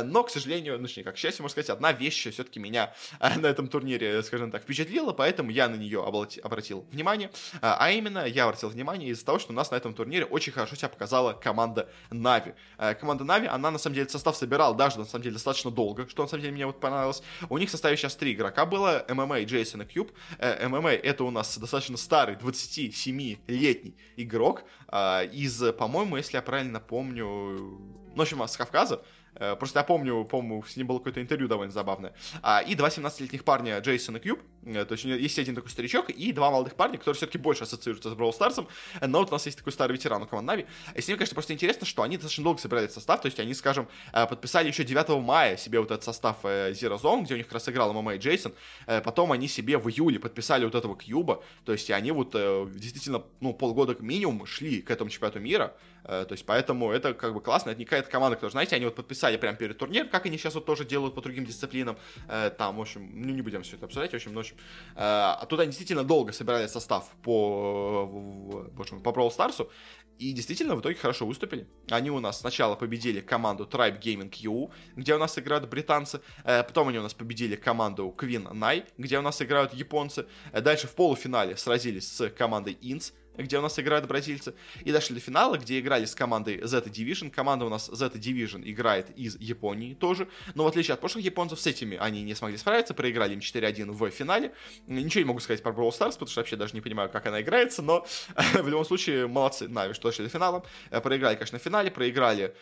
Но, к сожалению, точнее, как к счастью, можно сказать, одна вещь все-таки меня на этом турнире, скажем так, впечатлила. Поэтому я на нее обратил внимание. А именно, я обратил внимание из из-за того, что у нас на этом турнире очень хорошо себя показала команда Нави. Команда Нави, она на самом деле состав собирала даже на самом деле достаточно долго, что на самом деле мне вот понравилось. У них в составе сейчас 3 игрока было: ММА, Джейсон и Кьюб. ММА — это у нас достаточно старый 27-летний игрок из, по-моему, если я правильно помню, в общем, с Кавказа. Просто я помню, с ним было какое-то интервью довольно забавное. И два 17-летних парня, Джейсон и Кьюб. То есть есть один такой старичок и два молодых парня, которые все-таки больше ассоциируются с Brawl Stars'ом. Но вот у нас есть такой старый ветеран у команды Нави. И с ним, конечно, просто интересно, что они достаточно долго собирали этот состав. То есть они, скажем, подписали еще 9 мая себе вот этот состав Zero Zone, где у них как раз играл ММА и Джейсон. Потом они себе в июле подписали вот этого Кьюба. То есть они вот действительно, полгода минимум шли к этому чемпионату мира. То есть поэтому это как бы классно. Это не какая-то команда, которая, знаете, они вот подписали прямо перед турниром, как они сейчас вот тоже делают по другим дисциплинам. Там, в общем, не будем все это обсуждать. В общем, тут они действительно долго собирали состав по Brawl Stars'у. И действительно в итоге хорошо выступили. Они у нас сначала победили команду Tribe Gaming EU, где у нас играют британцы. Потом они у нас победили команду Queen Nai, где у нас играют японцы. Дальше в полуфинале сразились с командой INS, где у нас играют бразильцы, и дошли до финала, где играли с командой Zeta Division. Команда у нас Zeta Division играет из Японии тоже, но в отличие от прошлых японцев, с этими они не смогли справиться, проиграли им 4-1 в финале. Ничего не могу сказать про Brawl Stars, потому что вообще даже не понимаю, как она играется, но в любом случае молодцы Нави, что дошли до финала. Проиграли, конечно, в финале, проиграли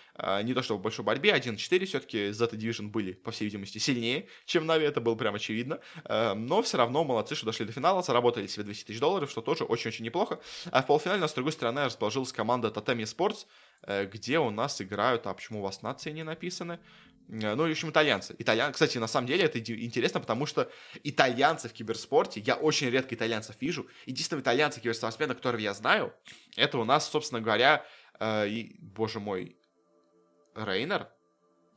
не то чтобы в большой борьбе, 1-4, все-таки Zeta Division были, по всей видимости, сильнее, чем Нави, это было прям очевидно, но все равно молодцы, что дошли до финала, заработали себе $200 тысяч, что тоже очень-очень неплохо. А в полуфинале у нас, с другой стороны, расположилась команда Totem Esports, где у нас играют, а почему у вас нации не написаны? В общем, итальянцы. Кстати, на самом деле это интересно, потому что итальянцы в киберспорте, я очень редко итальянцев вижу. Единственные итальянцы киберспортсмены, которых я знаю, это у нас, собственно говоря, боже мой, Рейнер?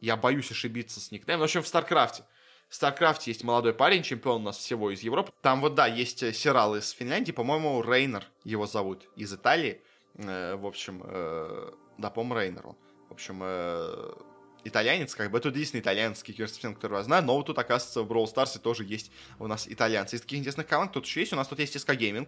Я боюсь ошибиться с никнеймом. В общем, в Старкрафте. В StarCraft есть молодой парень, чемпион у нас всего из Европы. Там вот, да, есть Сирал из Финляндии, по-моему, Рейнер его зовут, из Италии. По-моему, Рейнер он. Итальянец, это единственный итальянский киберспортсмен, которого я знаю, но вот тут, оказывается, в Brawl Stars тоже есть у нас итальянцы. Из таких интересных команд тут еще есть, у нас тут есть CS:GO Gaming,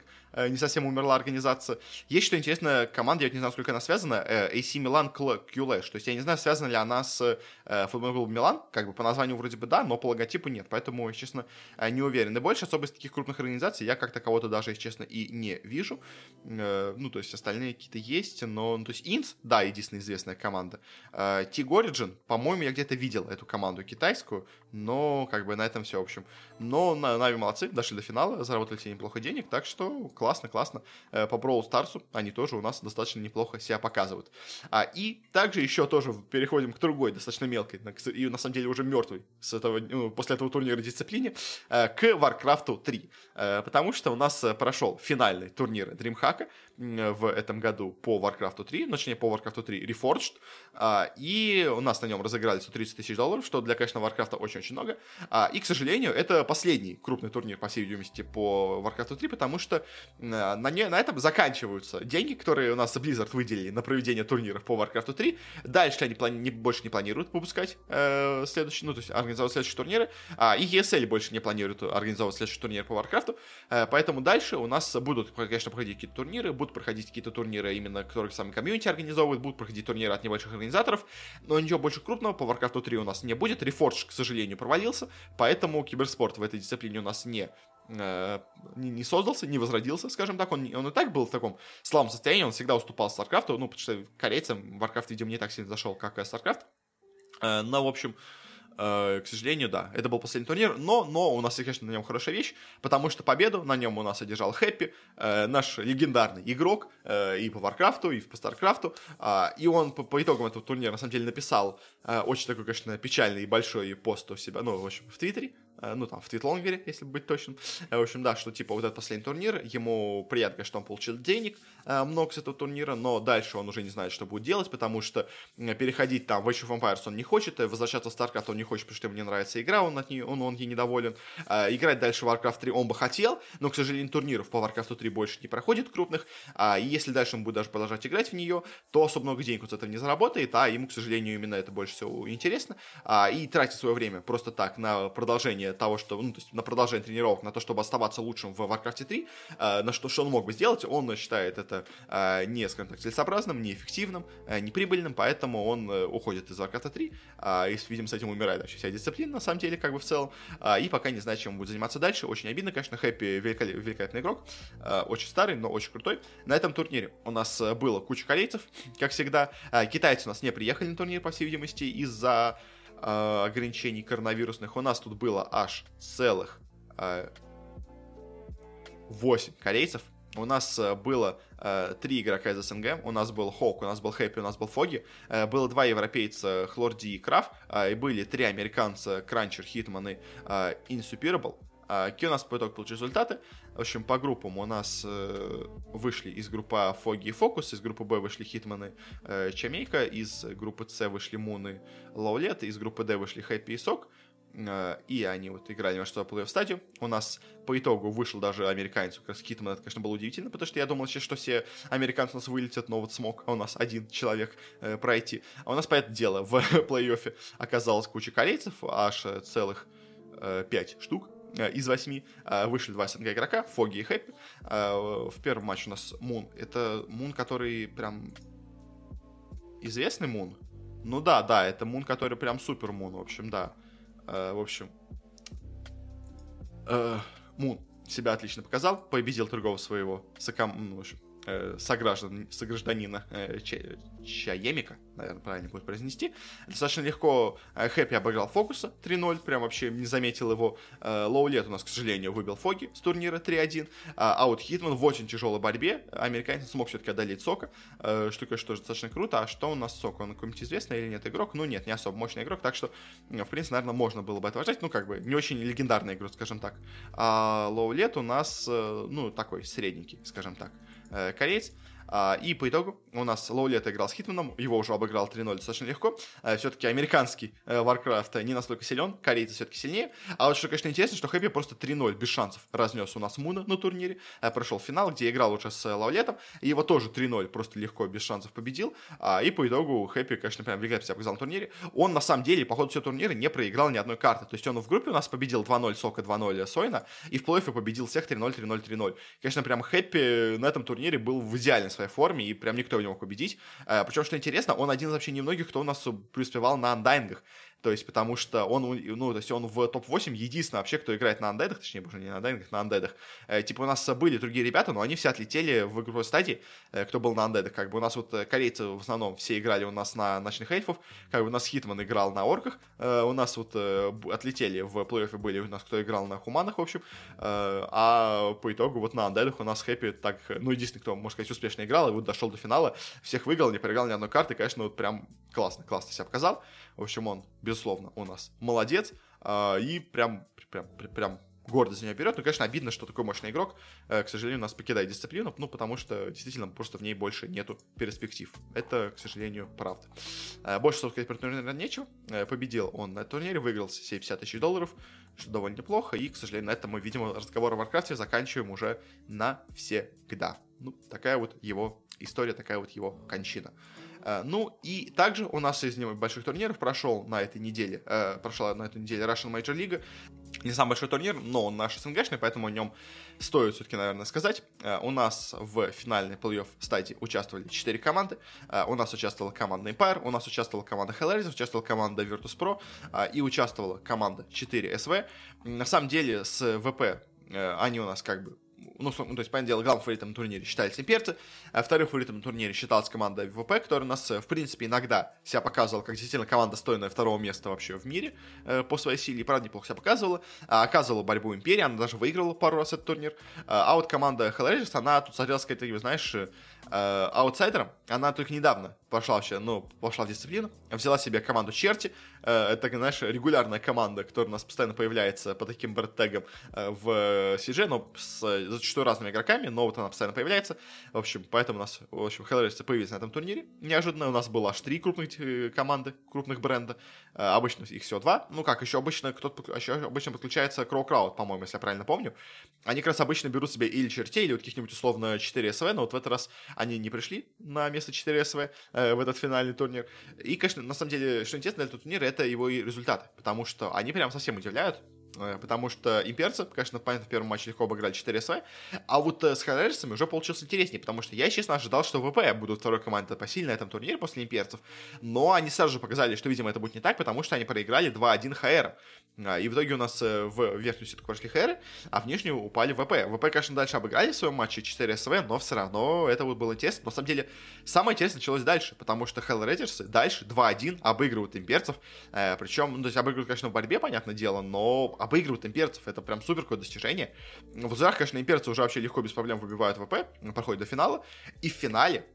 не совсем умерла организация. Есть, что интересно, команда, я не знаю, сколько она связана, AC Milan QLash, то есть я не знаю, связана ли она с футбольным клубом Милан, по названию вроде бы да, но по логотипу нет, поэтому, если честно, не уверен. И больше особо из таких крупных организаций я как-то кого-то даже, если честно, и не вижу. То есть остальные какие-то есть, но, то есть INS, да, единственная известная команда. T-Origin, по-моему, я где-то видел эту команду китайскую, но на этом все, в общем. Но Нави молодцы, дошли до финала, заработали себе неплохо денег, так что классно. По Brawl Stars'у они тоже у нас достаточно неплохо себя показывают. И также еще тоже переходим к другой, достаточно мелкой, и на самом деле уже мертвой после этого турнира дисциплине, к Warcraft 3. Потому что у нас прошел финальный турнир DreamHack в этом году по Warcraft 3, точнее по Warcraft 3 Reforged, и у нас на нем разыграли $130 тысяч, что для, конечно, Warcraft'а очень-очень много. И, к сожалению, это последний крупный турнир, по всей видимости, по Warcraft 3, потому что на этом заканчиваются деньги, которые у нас Blizzard выделили на проведение турниров по Warcraft 3. Дальше они больше не планируют выпускать следующие, организовывать следующие турниры. И ESL больше не планируют организовывать следующий турнир по Warcraft'у. Поэтому дальше у нас будут, конечно, проходить какие-то турниры, будут проходить какие-то турниры, именно которые сами комьюнити организовывают, будут проходить турниры от небольших организаторов, но ничего больше крупного по Warcraft 3 у нас не будет. Reforged, к сожалению, провалился, поэтому киберспорт в этой дисциплине у нас не создался, не возродился, скажем так. Он и так был в таком слабом состоянии, он всегда уступал StarCraft'у, потому что корейцам Warcraft, видимо, не так сильно зашел, как StarCraft. Но, в общем, к сожалению, да, это был последний турнир, но у нас, конечно, на нем хорошая вещь, потому что победу на нем у нас одержал Хэппи, наш легендарный игрок и по Варкрафту, и по Старкрафту, и он по итогам этого турнира, на самом деле, написал очень такой, конечно, печальный и большой пост у себя, в Твиттере, в твитлонгере, если быть точным. В общем, да, что типа вот этот последний турнир, ему приятно, что он получил денег много с этого турнира, но дальше он уже не знает, что будет делать, потому что переходить там в Age of Empires он не хочет, возвращаться в StarCraft он не хочет, потому что ему не нравится игра, он ей недоволен. Играть дальше в Warcraft 3 он бы хотел, но, к сожалению, турниров по Warcraft 3 больше не проходит крупных, и если дальше он будет даже продолжать играть в нее, то особо много денег он с этого не заработает, а ему, к сожалению, именно это больше всего интересно, и тратить свое время просто так на продолжение того, что, ну, то есть на продолжение тренировок, на то, чтобы оставаться лучшим в Warcraft 3, на что он мог бы сделать, он считает это не, скажем так, целесообразным, неэффективным, неприбыльным, поэтому он уходит из Warcraft 3, и, видимо, с этим умирает вообще вся дисциплина, на самом деле, как бы в целом, и пока не знает, чем он будет заниматься дальше. Очень обидно, конечно. Хэппи великолепный игрок, очень старый, но очень крутой. На этом турнире у нас было куча корейцев, как всегда. Китайцы у нас не приехали на турнир, по всей видимости, из-за ограничений коронавирусных. У нас тут было аж целых 8 корейцев. У нас было 3 игрока из СНГ. У нас был Хоук, у нас был Хэппи, у нас был Фоги. Было 2 европейца, Хлорди и Краф. И были 3 американца, Кранчер, Хитман и Инсуперабл. Какие у нас по итогу получились результаты? В общем, по группам у нас вышли из группы А Фоги и Фокус, из группы Б вышли Хитманы, Чамейка, из группы С вышли Муны, Лаулет, из группы Д вышли Хэппи и Сок, и они вот играли между собой в плей-офф стадию. У нас по итогу вышел даже американец, как раз Хитман, это, конечно, было удивительно, потому что я думал сейчас, что все американцы у нас вылетят, но вот смог у нас один человек пройти. А у нас, понятное дело, в плей-оффе оказалось куча корейцев, аж целых 5 штук. Из 8 вышли 2 СНГ игрока, Фоги и Хэппи. В первом матче у нас Мун. Это Мун, который прям известный Мун. Ну да, это Мун, который прям супер Мун. В общем, да. В общем, Мун себя отлично показал. Победил другого своего согражданина Чаемика, наверное, правильно будет произнести. Достаточно легко Хэппи обыграл Фокуса 3-0, прям вообще не заметил его. Лоулет у нас, к сожалению, выбил Фоги с турнира 3-1. А вот Хитман в очень тяжелой борьбе. Американец смог все-таки одолеть Сока, что, конечно, тоже достаточно круто. А что у нас Сок? Он какой-нибудь известный или нет игрок? Ну нет, не особо мощный игрок, так что, в принципе, наверное, можно было бы это уважать. Ну, как бы, не очень легендарный игрок, скажем так. А Лоулет у нас, ну, такой средненький, скажем так, кореец. И по итогу у нас Лоулет играл с Хитманом, его уже обыграл 3-0 достаточно легко. Все-таки американский Warcraft не настолько силен, корейцы все-таки сильнее. А вот что, конечно, интересно, что Хэппи просто 3-0 без шансов разнес у нас Муна на турнире. Прошел финал, где играл уже с Лоулетом, и его тоже 3-0 просто легко без шансов победил. И по итогу Хэппи, конечно, прям великолепно себя показал на турнире. Он на самом деле по ходу всего турнира не проиграл ни одной карты. То есть он в группе у нас победил 2-0 Сока, 2-0 Сойна, и в плей-оффе победил всех 3-0, 3-0, 3-0. Конечно, прям Хэппи на этом турнире был в идеальном своей форме, и прям никто его не мог победить. Причем, что интересно, он один из вообще немногих, кто у нас преуспевал на андайнгах. То есть, потому что он, ну, то есть он в топ-8 единственный вообще, кто играет на андайдах, точнее, уже не на андайдах, на андайдах. Типа у нас были другие ребята, но они все отлетели в игровой стадии, кто был на андайдах. Как бы у нас вот корейцы в основном все играли у нас на ночных эльфов, как бы у нас Хитман играл на орках, у нас вот отлетели в плей-оффе были у нас, кто играл на хуманах, в общем. А по итогу вот на андайдах у нас Хэппи так, ну, единственный, кто, можно сказать, успешно играл, и вот дошел до финала, всех выиграл, не проиграл ни одной карты, конечно, вот прям классно себя показал. В общем, он, безусловно, у нас молодец, и прям гордость за него берет. Ну, конечно, обидно, что такой мощный игрок, к сожалению, нас покидает дисциплину, ну, потому что, действительно, просто в ней больше нету перспектив. Это, к сожалению, правда. Больше, что сказать про турнир, наверное, нечего. Победил он на турнире, выиграл 750 тысяч $750,000, что довольно неплохо, и, к сожалению, на этом мы, видимо, разговор о Warcraft заканчиваем уже навсегда. Ну, такая вот его история, такая вот его кончина. Ну и также у нас из небольших турниров прошла на этой неделе Russian Major League. Не самый большой турнир, но он наш СНГшный, поэтому о нем стоит все-таки, наверное, сказать. У нас в финальной плей-офф стадии участвовали 4 команды. У нас участвовала команда Empire, у нас участвовала команда Hellraiser, участвовала команда Virtus.pro и участвовала команда 4SV. На самом деле с ВП они у нас как бы... Ну, то есть, понятное дело, главным фаворитом на турнире считались имперцы, а вторым фаворитом на турнире считалась команда ВП, которая у нас, в принципе, иногда себя показывала, как действительно команда, стоящая второго места вообще в мире по своей силе, и правда неплохо себя показывала, оказывала борьбу империи, она даже выиграла пару раз этот турнир, а вот команда Hellraisers, она тут смотрелась, как ты знаешь, аутсайдером, она только недавно пошла в дисциплину, взяла себе команду Черти, это, знаешь, регулярная команда, которая у нас постоянно появляется по таким брэд-тегам в CG, но зачастую разными игроками, но вот она постоянно появляется. В общем, поэтому у нас, в общем, Hellraiser появились на этом турнире. Неожиданно у нас было аж 3 крупных команды, крупных бренда. Обычно их всего 2. Ну как, еще обычно подключается Crow Crowd, по-моему, если я правильно помню. Они как раз обычно берут себе или чертей, или вот каких-нибудь условно 4SV, но вот в этот раз они не пришли на место 4SV в этот финальный турнир. И, конечно, на самом деле, что интересно для этого турнира, это его и результаты, потому что они прям совсем удивляют. Потому что имперцы, конечно, понятно, в первом матче легко обыграли 4-2. А вот с Хайлерсами уже получилось интереснее, потому что я, честно, ожидал, что ВП будут второй командой посильной на этом турнире после имперцев. Но они сразу же показали, что, видимо, это будет не так, потому что они проиграли 2-1 ХР. И в итоге у нас в верхнюю сетку пошли ХР, а в нижнюю упали ВП. ВП, конечно, дальше обыграли в своем матче 4-2, но все равно это вот было интересно. Но, на самом деле, самое интересное началось дальше, потому что Хайлерсы дальше 2-1 обыгрывают имперцев. Причем, то есть обыгрывают, конечно, в борьбе, понятное дело, но обыгрывают имперцев, это прям супер какое достижение. В лузерах, конечно, имперцы уже вообще легко, без проблем выбивают ВП, проходят до финала. И в финале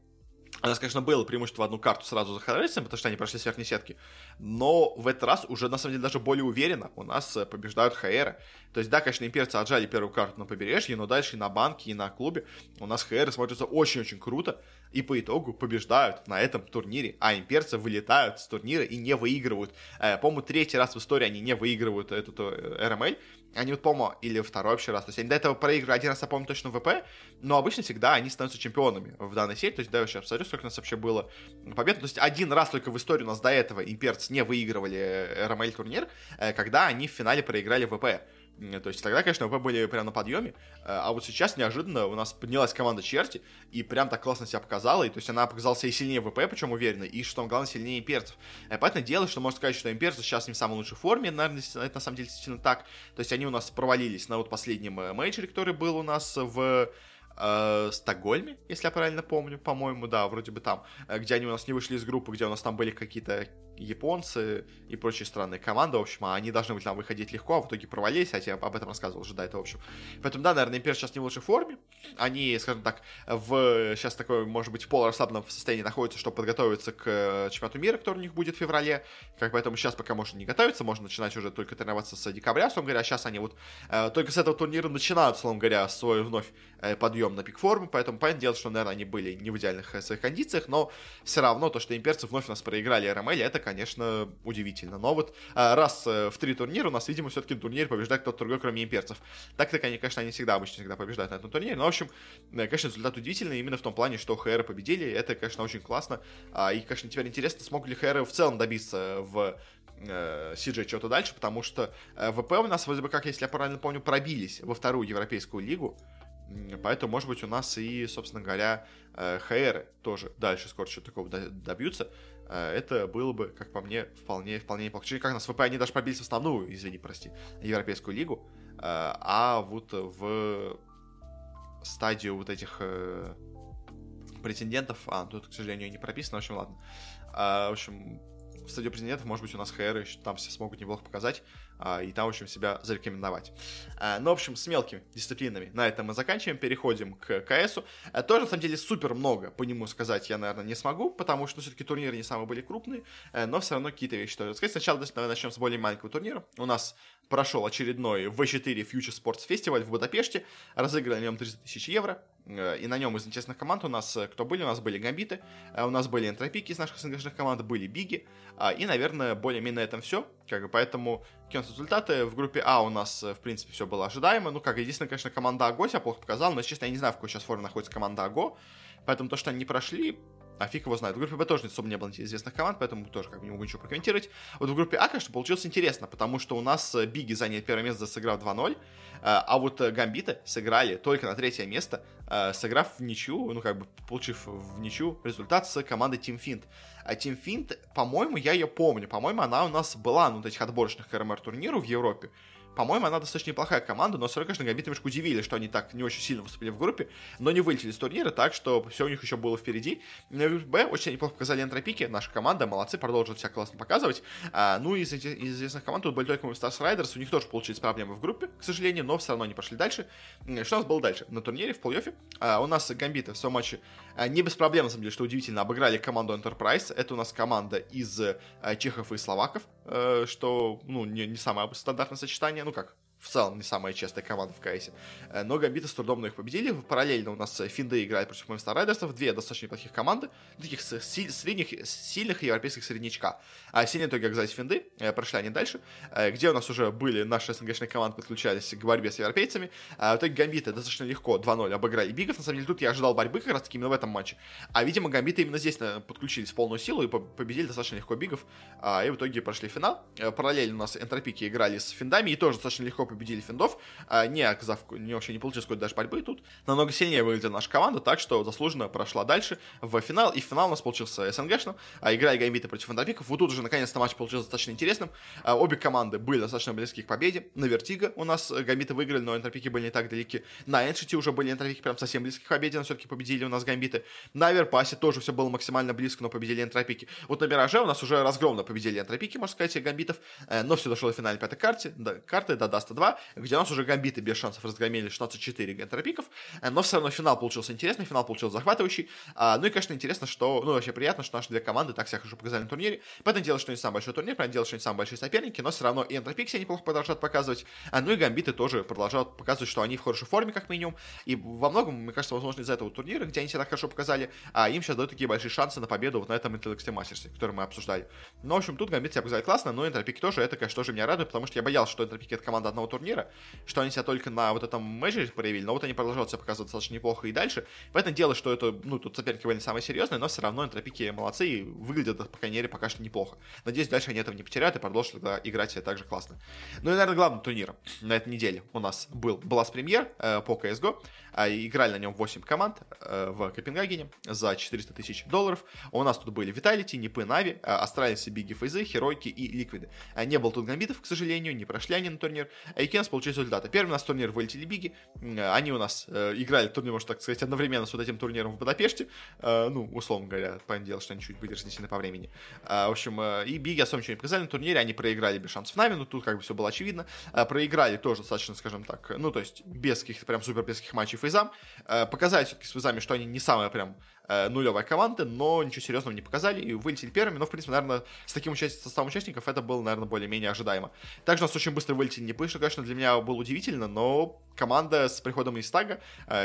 у нас, конечно, было преимущество в одну карту сразу за Хайлерсами, потому что они прошли с верхней сетки. Но в этот раз уже, на самом деле, даже более уверенно у нас побеждают ХРы. То есть, да, конечно, имперцы отжали первую карту на побережье, но дальше и на банке, и на клубе у нас ХРы смотрятся очень-очень круто. И по итогу побеждают на этом турнире, а имперцы вылетают с турнира и не выигрывают. По-моему, третий раз в истории они не выигрывают эту РМЛ. Они вот, по-моему, или второй вообще раз. То есть они до этого проиграли один раз, я помню, точно в ВП, но обычно всегда они становятся чемпионами в данной серии. То есть, да, я сейчас посмотрю, сколько у нас вообще было побед. То есть один раз только в истории у нас до этого имперцы не выигрывали РМЛ-турнир, когда они в финале проиграли ВП. То есть тогда, конечно, ВП были прям на подъеме, а вот сейчас неожиданно у нас поднялась команда Черти, и прям так классно себя показала, и то есть она показалась и сильнее ВП, причем уверенно, и что, главное, сильнее имперцев. Понятное дело, что можно сказать, что имперцы сейчас не в самой лучшей форме, наверное, это на самом деле действительно так, то есть они у нас провалились на вот последнем мейджоре, который был у нас в Стокгольме, если я правильно помню, по-моему, да, вроде бы там, где они у нас не вышли из группы, где у нас там были какие-то японцы и прочие странные команды, в общем, а они должны были там выходить легко, а в итоге провалились, хотя я об этом рассказывал уже до этого, в общем. Поэтому, да, наверное, имперцы сейчас не в лучшей форме, они, скажем так, сейчас такое, может быть, в полурасслабленном состоянии находятся, чтобы подготовиться к чемпионату мира, который у них будет в феврале, как поэтому сейчас пока можно не готовиться, можно начинать уже только тренироваться с декабря, условно говоря, а сейчас они вот только с этого турнира начинают, условно говоря, свой вновь подъем на пик формы, поэтому понятное дело, что, наверное, они были не в идеальных своих кондициях, но все равно то, что имперцы вновь у нас проиграли РМЛ, это, конечно, удивительно. Но вот раз в три турнира у нас, видимо, все-таки турнир побеждает кто-то другой, кроме имперцев. Так-то, конечно, они всегда, обычно всегда побеждают на этом турнире, но, в общем, конечно, результат удивительный именно в том плане, что ХР победили, это, конечно, очень классно, и, конечно, теперь интересно, смогут ли ХР в целом добиться в CG чего-то дальше, потому что ВП у нас, вроде бы как, если я правильно помню, пробились во вторую европейскую лигу. Поэтому, может быть, у нас и, собственно говоря, ХР тоже дальше скоро что-то такого добьются. Это было бы, как по мне, вполне неплохо. Как у нас в ВП они даже пробились в основную, европейскую лигу. А вот в стадию вот этих претендентов... тут, к сожалению, не прописано. В общем, ладно. В стадии президентов, может быть, у нас ХР еще там все смогут неплохо показать, и там, в общем, себя зарекомендовать. Ну, в общем, с мелкими дисциплинами на этом мы заканчиваем, переходим к КСу. Тоже, на самом деле, супер много по нему сказать я, наверное, не смогу, потому что, ну, все-таки турниры не самые были крупные, но все равно какие-то вещи стоит сказать. Сначала, наверное, начнем с более маленького турнира. У нас прошел очередной V4 Future Sports Festival в Будапеште, разыграли на нем 30 тысяч евро. И на нем из интересных команд у нас кто были? У нас были гамбиты, у нас были энтропики из наших СНГшных команд, были биги. И, наверное, более-менее на этом все. Поэтому какие у нас результаты? В группе А у нас, в принципе, все было ожидаемо. Ну, как, единственное, конечно, команда АГО себя плохо показала. Но, честно, я не знаю, в какой сейчас форме находится команда АГО. Поэтому то, что они не прошли... А фиг его знает. В группе Б тоже особо не было известных команд, поэтому тоже как бы не могу ничего прокомментировать. Вот в группе А, конечно, получилось интересно, потому что у нас Биги заняли первое место, сыграв 2-0, а вот Гамбиты сыграли только на третье место, сыграв в ничью, ну как бы получив в ничью результат с командой Team Fint. А Team Fint, по-моему, я ее помню, по-моему, она у нас была на вот этих отборочных КРМР-турниров в Европе. По-моему, она достаточно неплохая команда, но все равно, конечно, Гамбиты немножко удивили, что они так не очень сильно выступили в группе, но не вылетели с турнира, так что все у них еще было впереди. На Б очень неплохо показали энтропики, наша команда, молодцы, продолжат себя классно показывать. Ну и из известных команд тут были только Stars Riders, у них тоже получились проблемы в группе, к сожалению, но все равно они пошли дальше. Что у нас было дальше? На турнире, в плей-оффе, у нас Гамбиты в своем матче не без проблем, на самом деле, что удивительно, обыграли команду Enterprise, это у нас команда из чехов и словаков, что, ну, не самое стандартное сочетание, ну как, в целом не самая честная команда в КСе. Но гамбиты с трудом их победили. Параллельно у нас финды играют против Monster Райдерсов. Две достаточно неплохих команды. Таких средних, сильных европейских среднячка. А сильные в итоге оказались финды. Прошли они дальше. Где у нас уже были наши СНГ-шные команды, подключались к борьбе с европейцами. В итоге гамбиты достаточно легко 2-0 обыграли бигов. На самом деле тут я ожидал борьбы как раз таки именно в этом матче. А видимо гамбиты именно здесь подключились в полную силу и победили достаточно легко бигов. И в итоге прошли финал. Параллельно у нас энтропики играли с финдами и тоже достаточно легко победили финдов, не оказав, вообще не получилось какой-то даже борьбы. Тут намного сильнее выглядела наша команда, так что заслуженно прошла дальше в финал. И финал у нас получился СНГшным, игра гамбиты против энтропиков. Вот тут уже наконец-то матч получился достаточно интересным. Обе команды были достаточно близки к победе. На Вертиго у нас гамбиты выиграли, но энтропики были не так далеки. На Эншити уже были энтропики прям совсем близки к победе, но все-таки победили у нас гамбиты. На Верпасе тоже все было максимально близко, но победили энтропики. Вот на Мираже у нас уже разгромно победили энтропики, можно сказать, гамбитов, но все дошло до финальной пятой карты, до Даста 2, где у нас уже гамбиты без шансов разгромили 16-4 энтропиков, но все равно финал получился интересный, финал получился захватывающий, ну и, конечно, интересно, что, ну, вообще приятно, что наши две команды так себя хорошо показали на турнире, поэтому делать что-нибудь самый большой турнир, поэтому делать что-нибудь самые большие соперники, но все равно и энтропик себя неплохо продолжают показывать, ну и гамбиты тоже продолжают показывать, что они в хорошей форме, как минимум, и во многом, мне кажется, возможно, из-за этого турнира, где они себя так хорошо показали, им сейчас дают такие большие шансы на победу вот на этом интеллекте мастерстве, который мы обсуждали. Ну, в общем, тут гамбиты себя показали классно, но энтропики тоже, это, конечно, тоже меня радует, потому что я боялся, что энтропики — это команда одного турнира, что они себя только на вот этом мейджере проявили, но вот они продолжают себя показывать достаточно неплохо и дальше. Поэтому дело, что это, ну, тут соперники были не самые серьезные, но все равно энтропики молодцы и выглядят, по крайней мере, пока что неплохо. Надеюсь, дальше они этого не потеряют и продолжат тогда играть так же классно. Ну и, наверное, главным турниром на этой неделе у нас была премьер по CS:GO, играли на нем 8 команд в Копенгагене за $400 тысяч. У нас тут были Vitality, Нип, Нави, Астралис, Биги, Фейзы, Хероики и Ликвиды. Не было тут гамбитов, к сожалению, не прошли они на турнир. И у нас получились результаты. Первый у нас турнир вылетели Биги. Они у нас играли турнир, можно так сказать, одновременно с вот этим турниром в Будапеште. Ну, условно говоря, понятное дело, что они чуть были разнесены по времени. В общем, и Биги особо ничего не показали на турнире. Они проиграли без шансов Нави, но тут как бы все было очевидно. Проиграли тоже достаточно, скажем так, ну, то есть без каких-то прям суперпеских матчей Фейзам. Показали все-таки с Фейзами, что они не самые прям нулевая команда, но ничего серьезного не показали и вылетели первыми, но, в принципе, наверное, с таким составом участников это было, наверное, более-менее ожидаемо. Также у нас очень быстро вылетели Нипы, что, конечно, для меня было удивительно, но команда с приходом Истага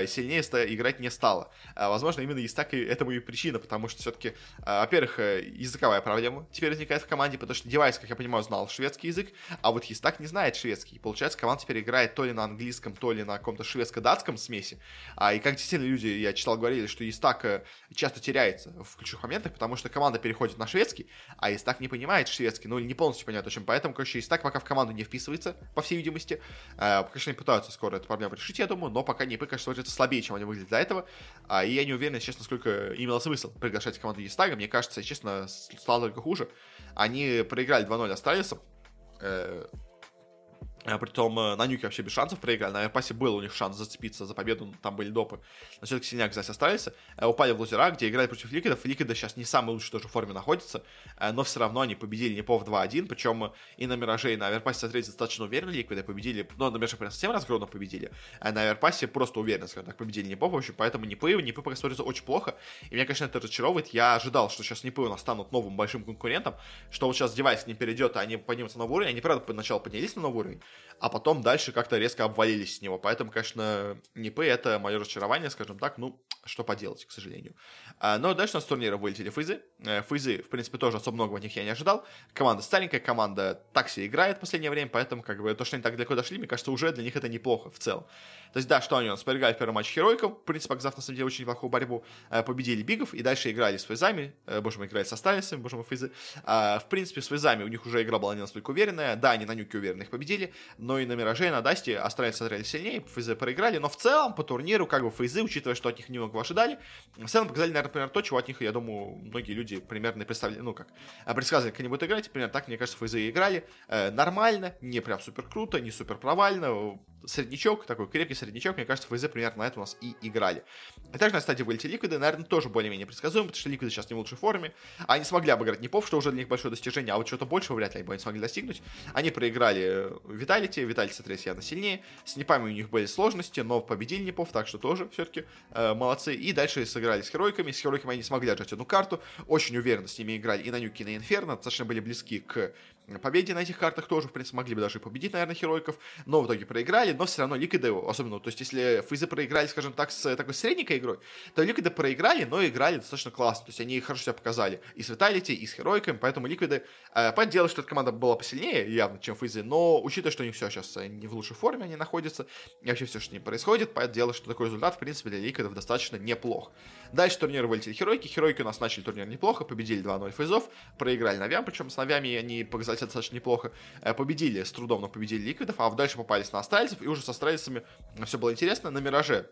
сильнее играть не стала. Возможно, именно Истаг этому и причина, потому что все-таки, во-первых, языковая проблема теперь возникает в команде, потому что девайс, как я понимаю, знал шведский язык, а вот Истаг не знает шведский. Получается, команда теперь играет то ли на английском, то ли на каком-то шведско-датском смеси. И как действительно люди, я читал, говорили, что Истаг часто теряется в ключевых моментах, потому что команда переходит на шведский, а Истаг не понимает шведский, ну или не полностью понимает, в общем, поэтому, короче, Истаг пока в команду не вписывается, по всей видимости. Конечно, они пытаются скоро эту проблему решить, я думаю, но пока Нипы, конечно, смотрятся слабее, чем они выглядят до этого. И я не уверен, если честно, сколько имело смысл приглашать команду Истага. Мне кажется, если честно, стало только хуже. Они проиграли 2-0 Астралисам. Притом на Нюке вообще без шансов проиграли. На Верпасе был у них шанс зацепиться за победу, там были допы, но все-таки сильнее оказались Астралисы. Упали в лузера, где играли против Ликвидов. Ликвиды сейчас не в самой лучшей тоже форме находятся, но все равно они победили Непов 2-1. Причем и на Мираже, и на Верпасе смотрели достаточно уверенно. Ликвиды победили, но на Мираже прям совсем разгромно победили, а на Верпасе просто уверенно, скажем так, победили Непов. В общем, поэтому Нипы пока смотрятся очень плохо, и меня, конечно, это разочаровывает. Я ожидал, что сейчас Нипы у нас станут новым большим конкурентом, что вот сейчас девайс к ним перейдет, а они поднимутся на новый уровень. Они, правда, поначалу поднялись на новый уровень, а потом дальше как-то резко обвалились с него. Поэтому, конечно, Нипы — это мое разочарование, скажем так, ну, что поделать, к сожалению. Но дальше у нас с турнира вылетели Фейзы. Фейзы, в принципе, тоже особо многого от них я не ожидал. Команда старенькая, команда так себе играет в последнее время, поэтому, как бы, то, что они так далеко дошли, мне кажется, уже для них это неплохо в целом. То есть, да, что они у нас проиграли в первом матче Хероиком, в принципе, показав, на самом деле, очень неплохую борьбу, победили Бигов и дальше играли с Фейзами, играли со Сталисами, Фейзы. В принципе, с Фейзами у них уже игра была не настолько уверенная, да, они на Нюке уверенно их победили, но и на Мираже, и на Дасте Астралис смотрели сильнее, Фейзы проиграли, но в целом по турниру, как бы, Фейзы, учитывая, что от них немного ожидали, в целом показали, наверное, примерно то, чего от них, я думаю, многие люди примерно представляли, ну как, предсказывали, как они будут играть, примерно так, мне кажется, Фейзы играли нормально, не прям супер круто, не супер провально, среднячок, такой крепкий среднячок, мне кажется, Фейзы примерно на это у нас и играли. И также на стадии вылетели Ликвиды, наверное, тоже более-менее предсказуемо, потому что Ликвиды сейчас не в лучшей форме, они смогли обыграть Непов, что уже для них большое достижение, а вот чего-то большего вряд ли они смогли достигнуть. Они проиграли Виталити, соответственно, явно сильнее. С Непами у них были сложности, но победили Непов, так что тоже все-таки молодцы. И дальше сыграли с Хероиками. С Хероиками они смогли отжать одну карту. Очень уверенно с ними играли и на Нюке, и на Инферно. Достаточно были близки к победе на этих картах тоже, в принципе, могли бы даже и победить, наверное, Хероиков, но в итоге проиграли, но все равно Ликвиды, особенно, то есть, если Фейзы проиграли, скажем так, с такой средненькой игрой, то Ликвиды проиграли, но играли достаточно классно, то есть, они хорошо себя показали и с Vitality, и с Хероиками, поэтому Ликвиды, понятное дело, что эта команда была посильнее явно, чем Фейзы, но, учитывая, что они все сейчас не в лучшей форме, они находятся, и вообще все, что с ними происходит, понятное дело, что такой результат, в принципе, для Ликвидов достаточно неплох. Дальше турнир вылетели Хероики, Хероики у нас начали турнир неплохо, победили 2-0 Фейзов, проиграли Навям, причем с Навями они показали достаточно неплохо, победили с трудом, но победили Ликвидов, а дальше попались на Астралисов, и уже с Астралисами все было интересно. На Мираже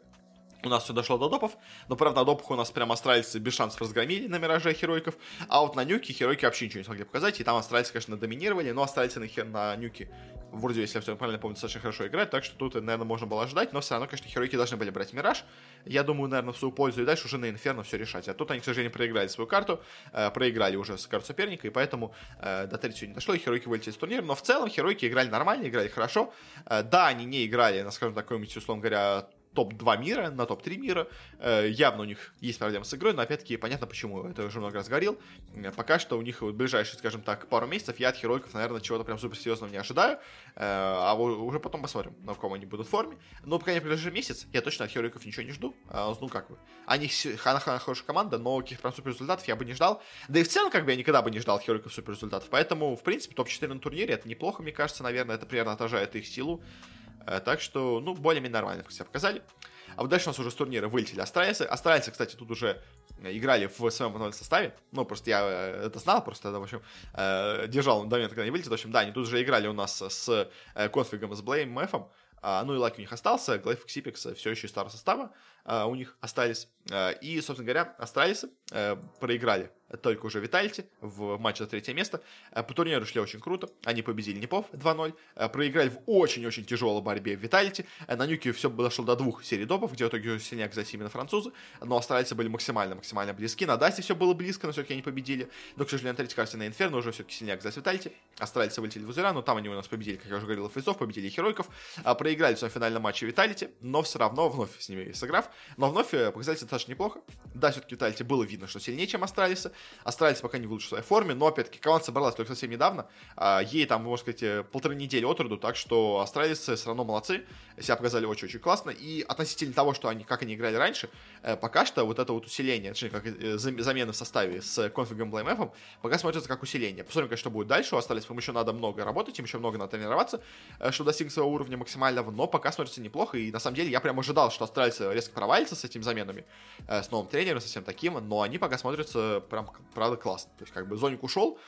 у нас все дошло до допов, но, правда, до допов у нас прям Астралисы без шансов разгромили на Мираже Хероиков, а вот на Нюке Хероики вообще ничего не смогли показать, и там Астралисы, конечно, доминировали, но Астралисы на Нюке, вроде, если я все правильно помню, достаточно хорошо играют, так что тут, наверное, можно было ожидать, но все равно, конечно, Хероики должны были брать Мираж, я думаю, наверное, в свою пользу, и дальше уже на Инферно все решать, а тут они, к сожалению, проиграли свою карту, проиграли уже с карту соперника, и поэтому до третьего не дошло, и Хероики вылетели из турнира, но в целом Хероики играли нормально, играли хорошо, да, они не играли, на, скажем так, какой-нибудь, условно говоря, топ-2 мира, на топ-3 мира. Явно у них есть проблемы с игрой, но опять-таки понятно почему, это уже много раз говорил. Пока что у них в ближайшие, скажем так, пару месяцев я от Хероиков, наверное, чего-то прям суперсерьезного не ожидаю, а уже потом посмотрим, на каком они будут в форме. Но пока не ближайший месяц, я точно от Хероиков ничего не жду, ну как бы. Они хорошая команда, но каких-то прям суперрезультатов я бы не ждал. Да и в целом, как бы, я никогда бы не ждал от Хероиков суперрезультатов, поэтому, в принципе, топ-4 на турнире, это неплохо, мне кажется, наверное, это примерно отражает их силу. Так что, ну, более-менее нормально себя показали. А вот дальше у нас уже с турнира вылетели Астралисы. Астралисы, кстати, тут уже играли в своем новом составе. Ну, просто я это знал, просто, в общем, держал до момента, когда они вылетели. В общем, да, они тут уже играли у нас с конфигом, с Блейм, Мэфом. Ну и Лаки у них остался, Глайф и Ксипикс все еще из старого состава у них остались. И, собственно говоря, Астралисы проиграли только уже Виталити в матче за третье место. По турниру шли очень круто, они победили Нипов 2-0, проиграли в очень-очень тяжелой борьбе в Виталити. На Нюке все дошло до двух серий допов, где в итоге синяк за именно французы, но Астралисы были максимально-максимально близки. На Дасте все было близко, но все-таки они победили. Но, к сожалению, на третьей карте на Инферно уже все-таки синяк за Виталити. Астралисы вылетели в узера, но там они у нас победили, как я уже говорил, Фейсов, победили Хероиков. Проиграли в своем финальном матче Виталити, но все равно вновь с ними сыграв, но вновь показали достаточно неплохо. Да, все-таки Виталити было видно, что сильнее, чем Астралисы. Астралисы пока не в лучшей своей форме, но опять-таки команда собралась только совсем недавно. Ей там, можно сказать, полторы недели от роду, так что Астралисы все равно молодцы, себя показали очень-очень классно. И относительно того, что они, как они играли раньше, пока что вот это вот усиление, точнее, как замены в составе с конфигом BlameF, пока смотрится как усиление. Посмотрим, конечно, что будет дальше. У Астралисов им еще надо много работать, им еще много надо тренироваться, чтобы достигнуть своего уровня максимального, но пока смотрится неплохо. И на самом деле я прям ожидал, что Астралисы резко провалятся с этими заменами, с новым тренером, со всем таким, но они пока смотрятся прям, правда, классно. То есть, как бы, Зоник ушел,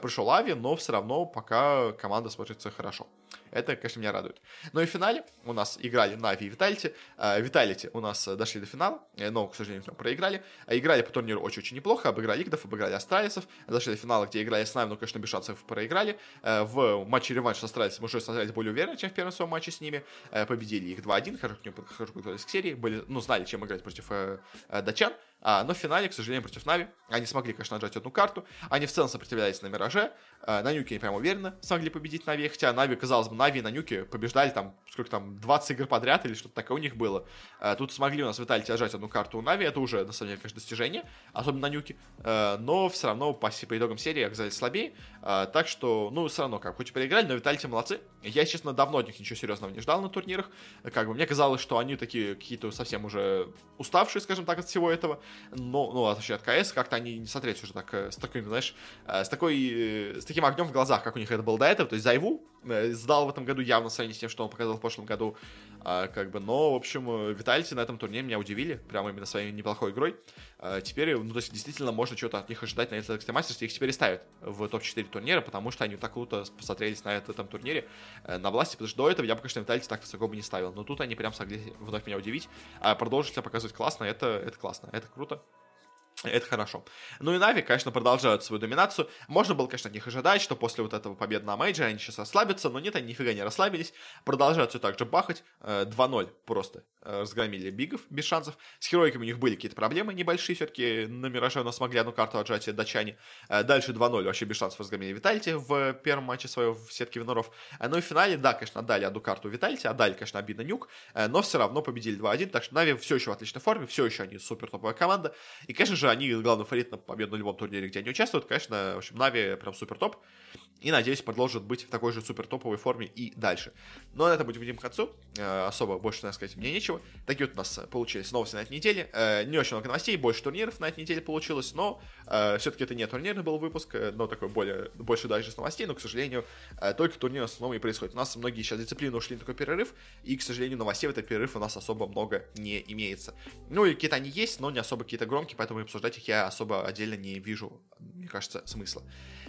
пришел Ави, но все равно пока команда смотрится хорошо. Это, конечно, меня радует. Ну и в финале у нас играли Нави и Виталити. Виталити у нас дошли до финала, но, к сожалению, проиграли. Играли по турниру очень-очень неплохо, обыграли Ликвидов, обыграли Астралисов. Дошли до финала, где играли с Нави, но, конечно, без шансов проиграли. В матче реванш с Астралисом уже смотрелись более уверенно, чем в первом своем матче с ними. Победили их 2-1, хорошо подготовились к серии, были, ну, знали, чем играть против датчан. Но в финале, к сожалению, против Нави они смогли, конечно, отжать одну карту. Они в целом сопротивлялись на Мираже. На Нюке они прям уверенно смогли победить Нави. Хотя Нави, казалось бы, Нави на Нюке побеждали там, сколько там, 20 игр подряд или что-то такое у них было. Тут смогли у нас Виталити отжать одну карту у Нави. Это уже, на самом деле, конечно, достижение, особенно на Нюке. Но все равно по итогам серии оказались слабее. Так что, ну, все равно, как хоть и проиграли, но Виталити молодцы. Я, честно, давно от них ничего серьезного не ждал на турнирах. Как бы мне казалось, что они такие какие-то совсем уже уставшие, скажем так, от всего этого. Но, ну, точнее, от КС, как-то они не смотреть уже так, с таким, знаешь, с таким огнем в глазах, как у них это было до этого. То есть Зайву сдал в этом году явно в сравнении с тем, что он показал в прошлом году, как бы, но, в общем, Виталити на этом турнире меня удивили, прямо именно своей неплохой игрой. Теперь, ну, то есть, действительно, можно чего-то от них ожидать на этом мастерстве, их теперь ставят в топ-4 турнира, потому что они так круто посмотрелись на этом турнире, на власти, потому что до этого я бы, конечно, Виталити так высоко бы не ставил, но тут они прям смогли вновь меня удивить, продолжить себя показывать классно, это классно, это круто. Это хорошо. Ну и Нави, конечно, продолжают свою доминацию. Можно было, конечно, от них ожидать, что после вот этого победы на мейджоре они сейчас расслабятся, но нет, они нифига не расслабились. Продолжают все так же бахать. 2-0 просто разгромили Бигов без шансов. С Хероиками у них были какие-то проблемы небольшие, все-таки на Мираже у нас смогли одну карту отжать датчане. Дальше 2-0 вообще без шансов разгромили Виталити в первом матче своего в сетке виноров. Ну и в финале, да, конечно, отдали одну карту Виталити, отдали, конечно, обидно Нюк, но все равно победили 2-1, так что Нави все еще в отличной форме, все еще они супер топовая команда. И, конечно же, они главный фаворит на победу на любом турнире, где они участвуют. Конечно, в общем, Нави прям супер топ. И, надеюсь, продолжит быть в такой же супер топовой форме и дальше. Но на этом будем идти к концу. Особо больше, наверное, сказать мне нечего. Такие вот у нас получились новости на этой неделе. Не очень много новостей, больше турниров на этой неделе получилось. Но все-таки это не турнирный был выпуск, но такой больше даже с новостей. Но, к сожалению, только турнир в основном и происходит. У нас многие сейчас дисциплины ушли на такой перерыв. И, к сожалению, новостей в этот перерыв у нас особо много не имеется. Ну и какие-то они есть, но не особо какие-то громкие. Поэтому обсуждать их я особо отдельно не вижу, мне кажется, смысла.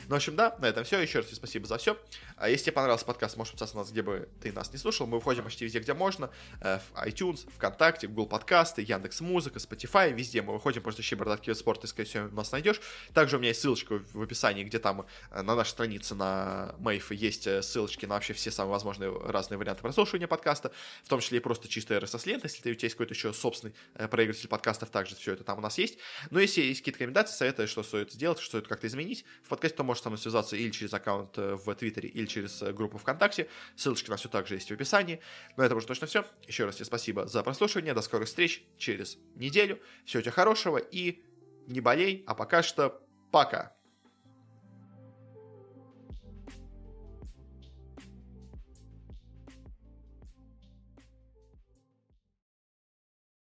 Ну, в общем, да, на этом все. Еще раз спасибо за все. Если тебе понравился подкаст, можешь подписаться на нас, где бы ты нас не слушал. Мы выходим почти везде, где можно. В iTunes, ВКонтакте, в Google подкасты, Яндекс.Музыка, Spotify. Везде мы выходим. Просто ищи «Бардатки от спорта», и, скорее всего, нас найдешь. Также у меня есть ссылочка в описании, где там на нашей странице на Мэйф есть ссылочки на вообще все самые возможные разные варианты прослушивания подкаста. В том числе и просто чистая RSS-лента. Если у тебя есть какой-то еще собственный проигрыватель подкастов, также все это там у нас есть. Но если есть какие-то рекомендации, советы, что стоит сделать, что стоит как-то изменить в подкасте, то можешь со мной связаться или через аккаунт в Твиттере, или через группу ВКонтакте. Ссылочки на все также есть в описании. Но это уже точно все. Еще раз тебе спасибо за прослушивание. До скорых встреч через неделю. Всего тебе хорошего и не болей. А пока что пока.